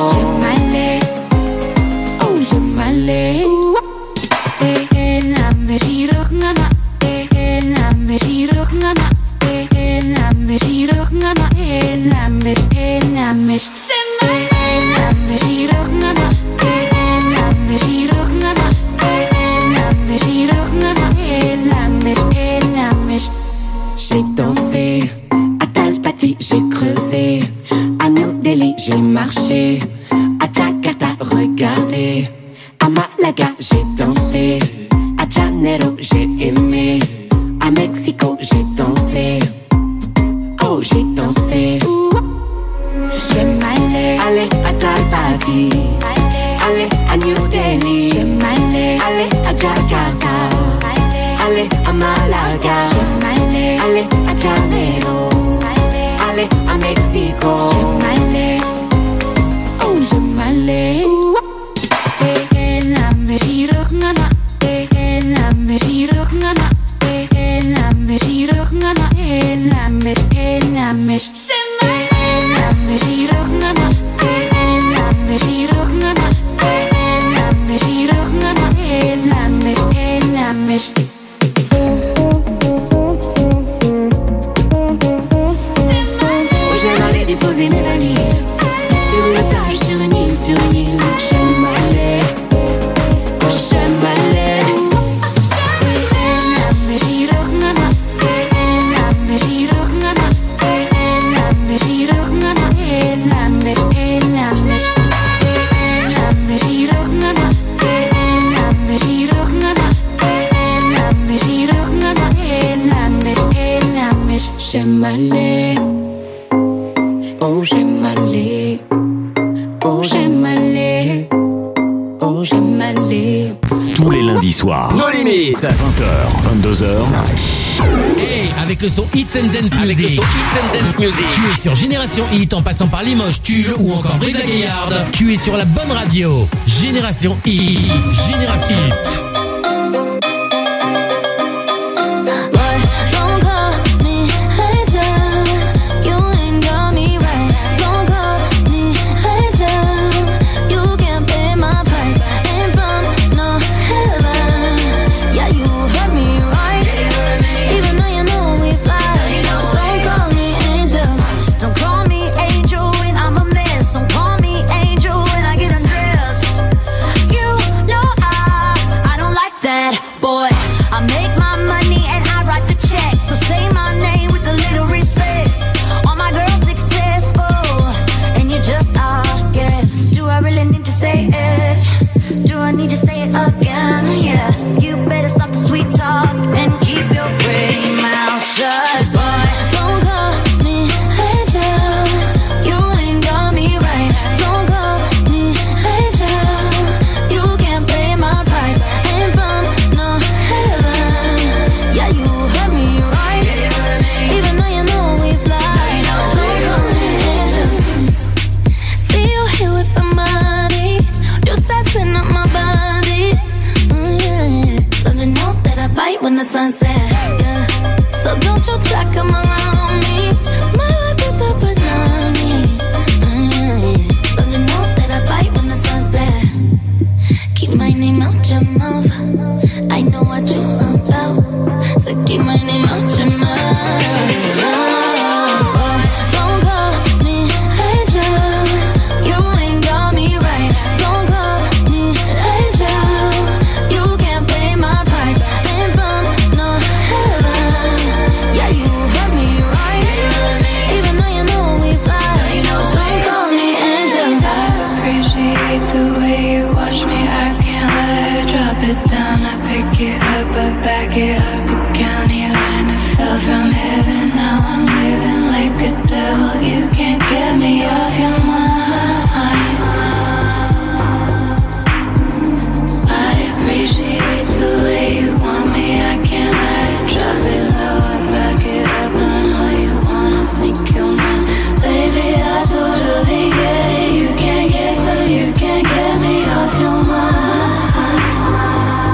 regardé. À Malaga, j'ai dansé. À Janeiro, j'ai aimé. À Mexico, j'ai dansé. Oh, j'ai dansé. J'aime aller, aller à Taipei. Aller à New Delhi. J'aime aller, aller à Jakarta. Aller à Malaga. Aller à Janeiro. Aller à Mexico. Oh, j'aime aller. No Limit 20h, 22h. Hey, avec le son Hits and Dance Music. Tu es sur Génération Hit en passant par Limoges, Tulle ou encore Brive la Gaillarde. Tu es sur la bonne radio. Génération Hit. Génération Hit. Be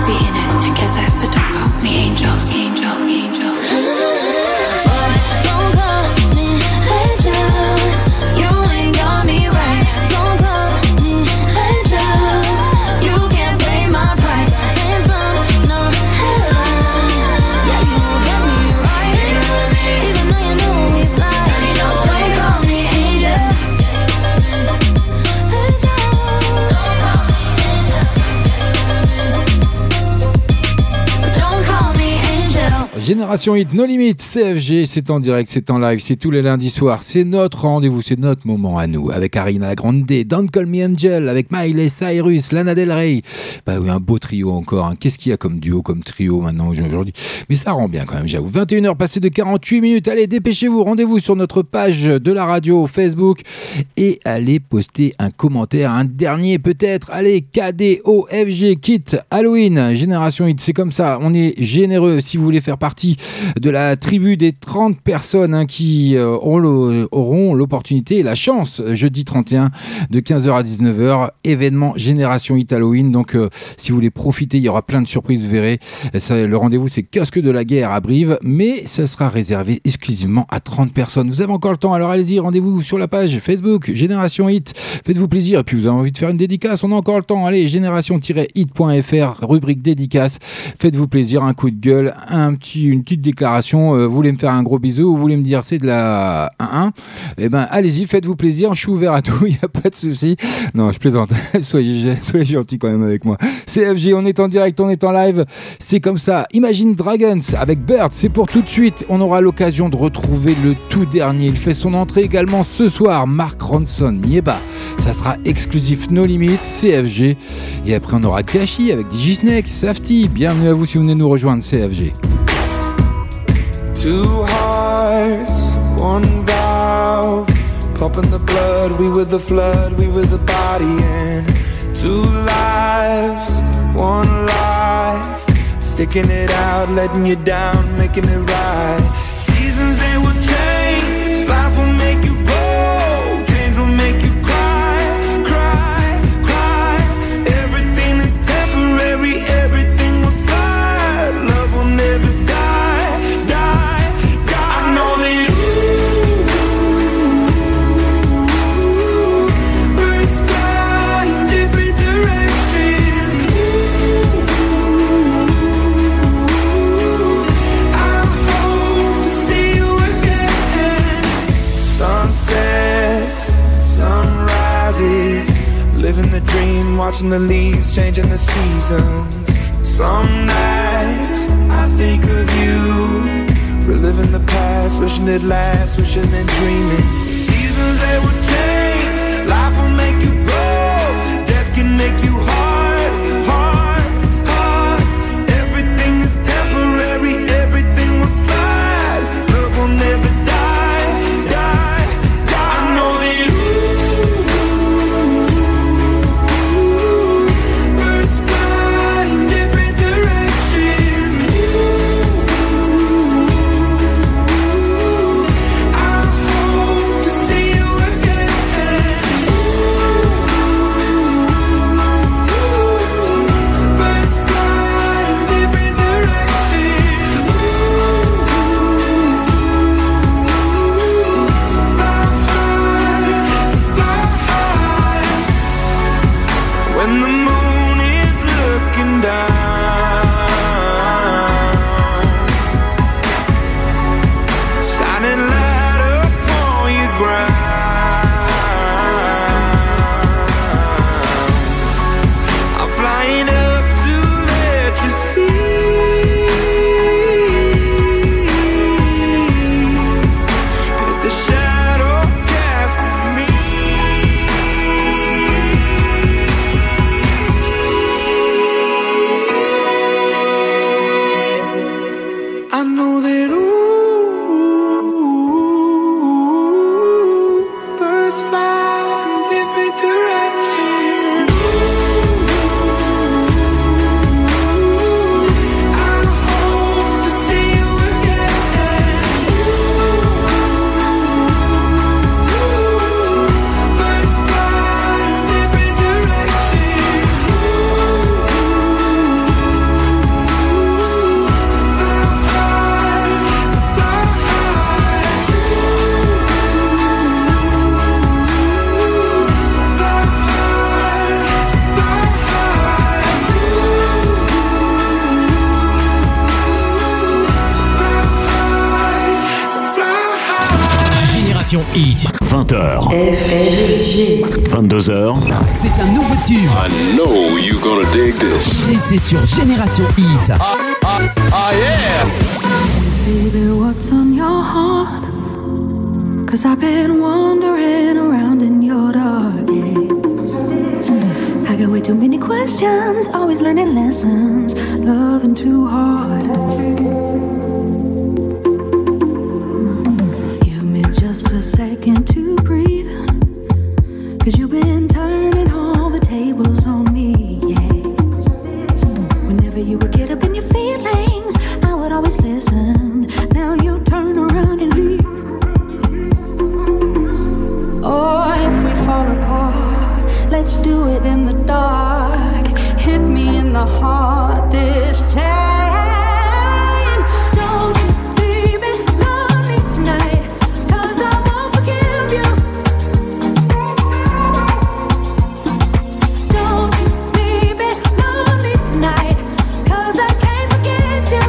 in it together, but don't call me angel. Génération Hit, No Limit, CFG, c'est en direct, c'est en live, c'est tous les lundis soirs, c'est notre rendez-vous, c'est notre moment à nous, avec Ariana Grande, Don't Call Me Angel, avec Miley Cyrus, Lana Del Rey, bah oui, un beau trio encore, hein. Qu'est-ce qu'il y a comme duo, comme trio maintenant aujourd'hui, mais ça rend bien quand même, j'avoue. 21h passées de 48 minutes, allez, dépêchez-vous, rendez-vous sur notre page de la radio Facebook et allez poster un commentaire, un dernier peut-être, allez, KDOFG, Kit, Halloween, Génération Hit, c'est comme ça, on est généreux. Si vous voulez faire partie de la tribu des 30 personnes hein, qui auront l'opportunité et la chance, jeudi 31 de 15h à 19h, événement Génération Hit Halloween. Donc si vous voulez profiter, il y aura plein de surprises, vous verrez. Ça, le rendez-vous, c'est Kiosque de la Guerre à Brive, mais ça sera réservé exclusivement à 30 personnes. Vous avez encore le temps, alors allez-y, rendez-vous sur la page Facebook Génération Hit. Faites-vous plaisir et puis vous avez envie de faire une dédicace, on a encore le temps. Allez, generation-hit.fr, rubrique dédicace. Faites-vous plaisir, un coup de gueule, une petite déclaration, vous voulez me faire un gros bisou, vous voulez me dire c'est de la 1-1, eh ben allez-y, faites-vous plaisir, je suis ouvert à tout, il n'y a pas de souci. Non, je plaisante, soyez gentils quand même avec moi. CFG, on est en direct, on est en live, c'est comme ça. Imagine Dragons avec Bird, c'est pour tout de suite, on aura l'occasion de retrouver le tout dernier. Il fait son entrée également ce soir, Mark Ronson, Yeba, ça sera exclusif No Limit, CFG, et après on aura Kashi avec DJ Snake, Safety, bienvenue à vous si vous venez nous rejoindre, CFG. Two hearts, one valve, pumping the blood, we were the flood, we were the body in. Two lives, one life, sticking it out, letting you down, making it right. Seasons they will change, life will make you go, dreams will make you cry, cry, cry. Everything is temporary, everything will slide, love will never die. Living the dream, watching the leaves, changing the seasons. Some nights I think of you, reliving the past, wishing it lasts, wishing and dreaming. Seasons they will change, life will make you grow, death can make you hard. C'est un nouveau tube. I know you're gonna dig this. Et c'est sur Génération Hit. Ah yeah. baby, what's on your heart? 'Cause I've been wandering around in your dark, yeah. I got way too many questions, always learning lessons, loving too hard. Give me just a second to breathe, 'cause you've been turning all the tables on me, yeah. Whenever you would get up in your feelings, I would always listen. Now you turn around and leave. Oh, if we fall apart, let's do it in the dark. Hit me in the heart this time. Don't you leave me, love me tonight, 'cause I won't forgive you. Don't you leave me, love me tonight, 'cause I can't forget you.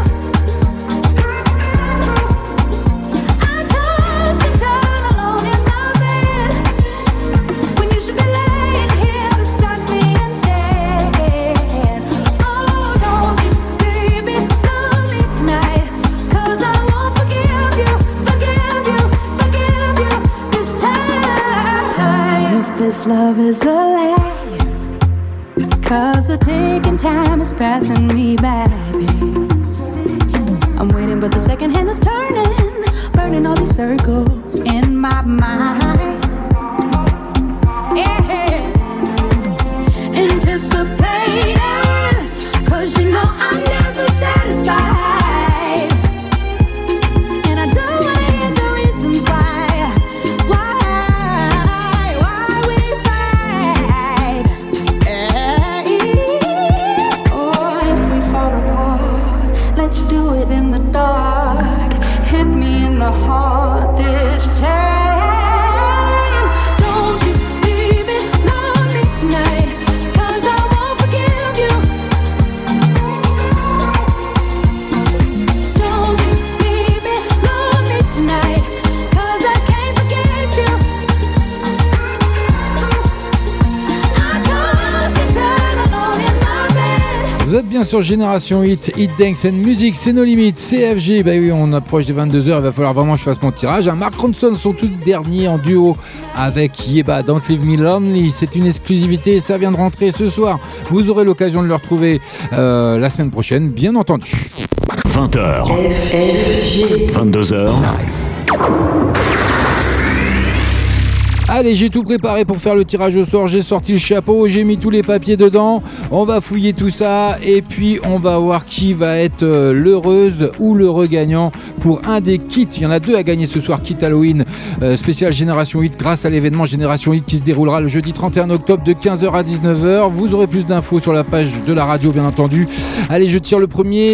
I toss and turn alone in my bed, when you should be laying here beside me instead. Oh, don't you leave me, love me tonight, 'cause I won't forgive you, forgive you, forgive you this time. Tell me if this love is a lie, 'cause the ticking time is passing me by, babe. I'm waiting, but the second hand is turning, burning all these circles in my mind. Yeah, anticipating, 'cause you know I'm never satisfied. And I don't wanna hear the reasons why we fight. Or if we fall apart, let's do it in the dark. Hit me in the heart this time. Don't you leave me, love me tonight, 'cause I won't forgive you. Don't you leave me, love me tonight, 'cause I can't forget you. I toss and turn alone in my bed. Vous êtes bien sur Génération Hit, Hit Dance and Music, c'est No Limit, c'est FG. Bah oui, on approche des 22h, il va falloir vraiment que je fasse mon tirage. Mark Ronson, son tout dernier en duo avec Yeba, Don't Leave Me Lonely. C'est une exclusivité, ça vient de rentrer ce soir. Vous aurez l'occasion de le retrouver la semaine prochaine, bien entendu. 20h, 22h, Allez, j'ai tout préparé pour faire le tirage au sort, j'ai sorti le chapeau, j'ai mis tous les papiers dedans, on va fouiller tout ça et puis on va voir qui va être l'heureuse ou le regagnant pour un des kits. Il y en a deux à gagner ce soir, kit Halloween spécial Génération Hit grâce à l'événement Génération Hit qui se déroulera le jeudi 31 octobre de 15h à 19h. Vous aurez plus d'infos sur la page de la radio bien entendu. Allez, je tire le premier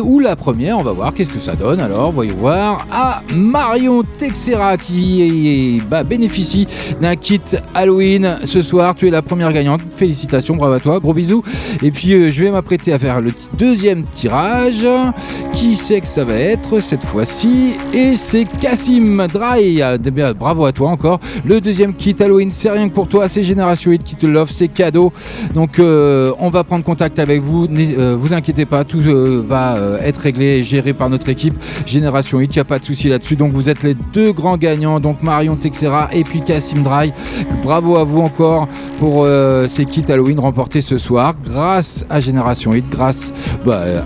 ou la première, on va voir qu'est-ce que ça donne. Alors, voyons voir à Marion Texera qui bénéficie d'un kit Halloween ce soir. Tu es la première gagnante, félicitations, bravo à toi, gros bisous. Et puis je vais m'apprêter à faire le deuxième tirage. Qui c'est que ça va être cette fois-ci? Et c'est Kassim Draia. Bravo à toi encore. Le deuxième kit Halloween, c'est rien que pour toi, c'est Génération Hit qui te l'offre, c'est cadeau. Donc on va prendre contact avec vous, vous inquiétez pas, tout va être réglé et géré par notre équipe Génération Hit, il n'y a pas de souci là-dessus. Donc vous êtes les deux grands gagnants, donc Marion Texera et puis Kassim Draia, bravo à vous encore pour ces kits Halloween remportés ce soir grâce à Génération Hit, grâce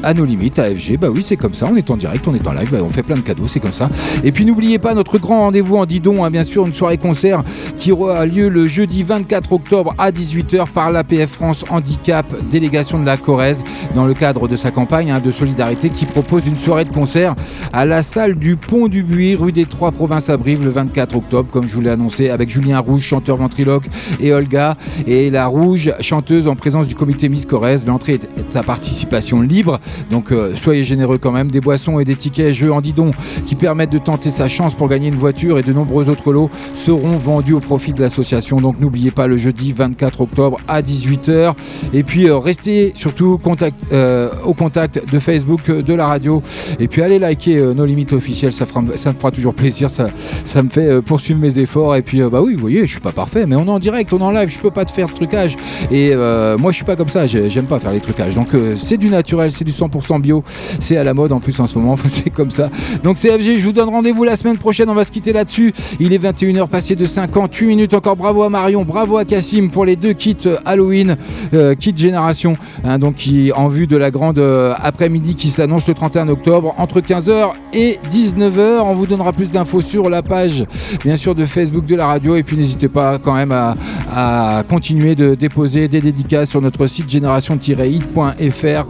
à nos limites, à FG. Bah oui, c'est comme ça, on est en direct, on est en live, on fait plein de cadeaux, c'est comme ça. Et puis n'oubliez pas notre grand rendez-vous en Didon, bien sûr, une soirée concert qui aura lieu le jeudi 24 octobre à 18h par l'APF France Handicap, délégation de la Corrèze, dans le cadre de sa campagne de solidarité qui propose une soirée de concert à la salle du Pont du Buis, rue des Trois Provinces à Brive, le 24 octobre, comme je vous l'ai annoncé, avec Julien Rouge, chanteur ventriloque, et Olga Larouge, chanteuse, en présence du comité Miss Corrèze. L'entrée est à participation libre, donc soyez généreux quand même. Des boissons et des tickets jeux en Didon qui permettent de tenter sa chance pour gagner une voiture et de nombreux autres lots seront vendus au profit de l'association. Donc n'oubliez pas, le jeudi 24 octobre à 18h. Et puis restez surtout au contact de Facebook de la radio. Et puis allez liker No Limit officiel, ça me fera toujours plaisir. Ça me fait poursuivre mes efforts. Et puis bah oui, vous voyez, je suis pas parfait, mais on est en direct, on est en live, je peux pas te faire de trucage. Et moi je suis pas comme ça, j'aime pas faire les trucages. Donc c'est du naturel, c'est du 100% bio, c'est à la mode en plus en ce moment, c'est comme ça. Donc c'est FG, je vous donne rendez-vous la semaine prochaine, on va se quitter là-dessus. Il est 21h passé de 58 minutes encore. Bravo à Marion, bravo à Kassim pour les deux kits Halloween, kit Génération, hein, donc qui, en vue de la grande après-midi qui s'annonce le 31 octobre entre 15h et 19h. On vous donnera plus d'infos sur la page bien sûr de Facebook de la radio, et puis n'hésitez pas quand même à continuer de déposer des dédicaces sur notre site generation-hit.fr,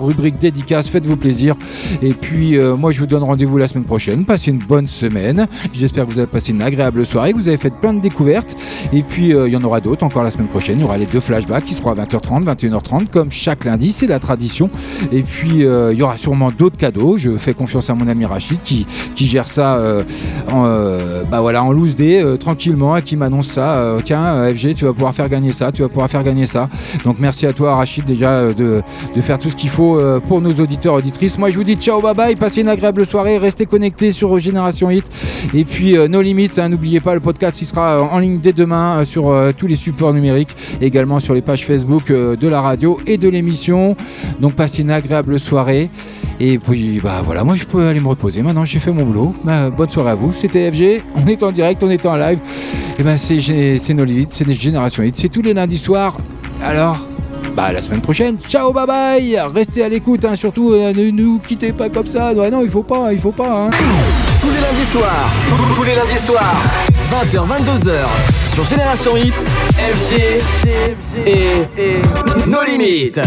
rubrique dédicaces, faites-vous plaisir. Et puis moi je vous donne rendez-vous la semaine prochaine, passez une bonne semaine, j'espère que vous avez passé une agréable soirée, que vous avez fait plein de découvertes, et puis il y en aura d'autres encore la semaine prochaine, il y aura les deux flashbacks qui seront à 20h30, 21h30 comme chaque lundi, c'est la tradition. Et puis il y aura sûrement d'autres cadeaux, je fais confiance à mon ami Rachid qui gère ça en loose day tranquillement, et qui m'annonce ça, tiens FG tu vas pouvoir faire gagner ça. Donc merci à toi Rachid déjà de faire tout ce qu'il faut pour nos auditeurs, auditrices. Moi je vous dis ciao, bye bye, passez une agréable soirée, restez connectés sur Génération Hit, et puis No Limit, hein, n'oubliez pas, le podcast il sera en ligne dès demain sur tous les supports numériques, également sur les pages Facebook de la radio et de l'émission. Donc passez une agréable soirée, et puis bah voilà, moi je peux aller me reposer maintenant, j'ai fait mon boulot. Bonne soirée à vous, c'était FG, on est en direct, on est en live, et ben c'est No Limit, c'est Génération Hit, c'est tous les lundis soirs. Alors bah, la semaine prochaine, ciao, bye bye. Restez à l'écoute, hein, surtout ne nous quittez pas comme ça. Ouais, non, il faut pas. Hein. Tous les lundis soirs, 20h-22h sur Génération Hit, FG et No Limit.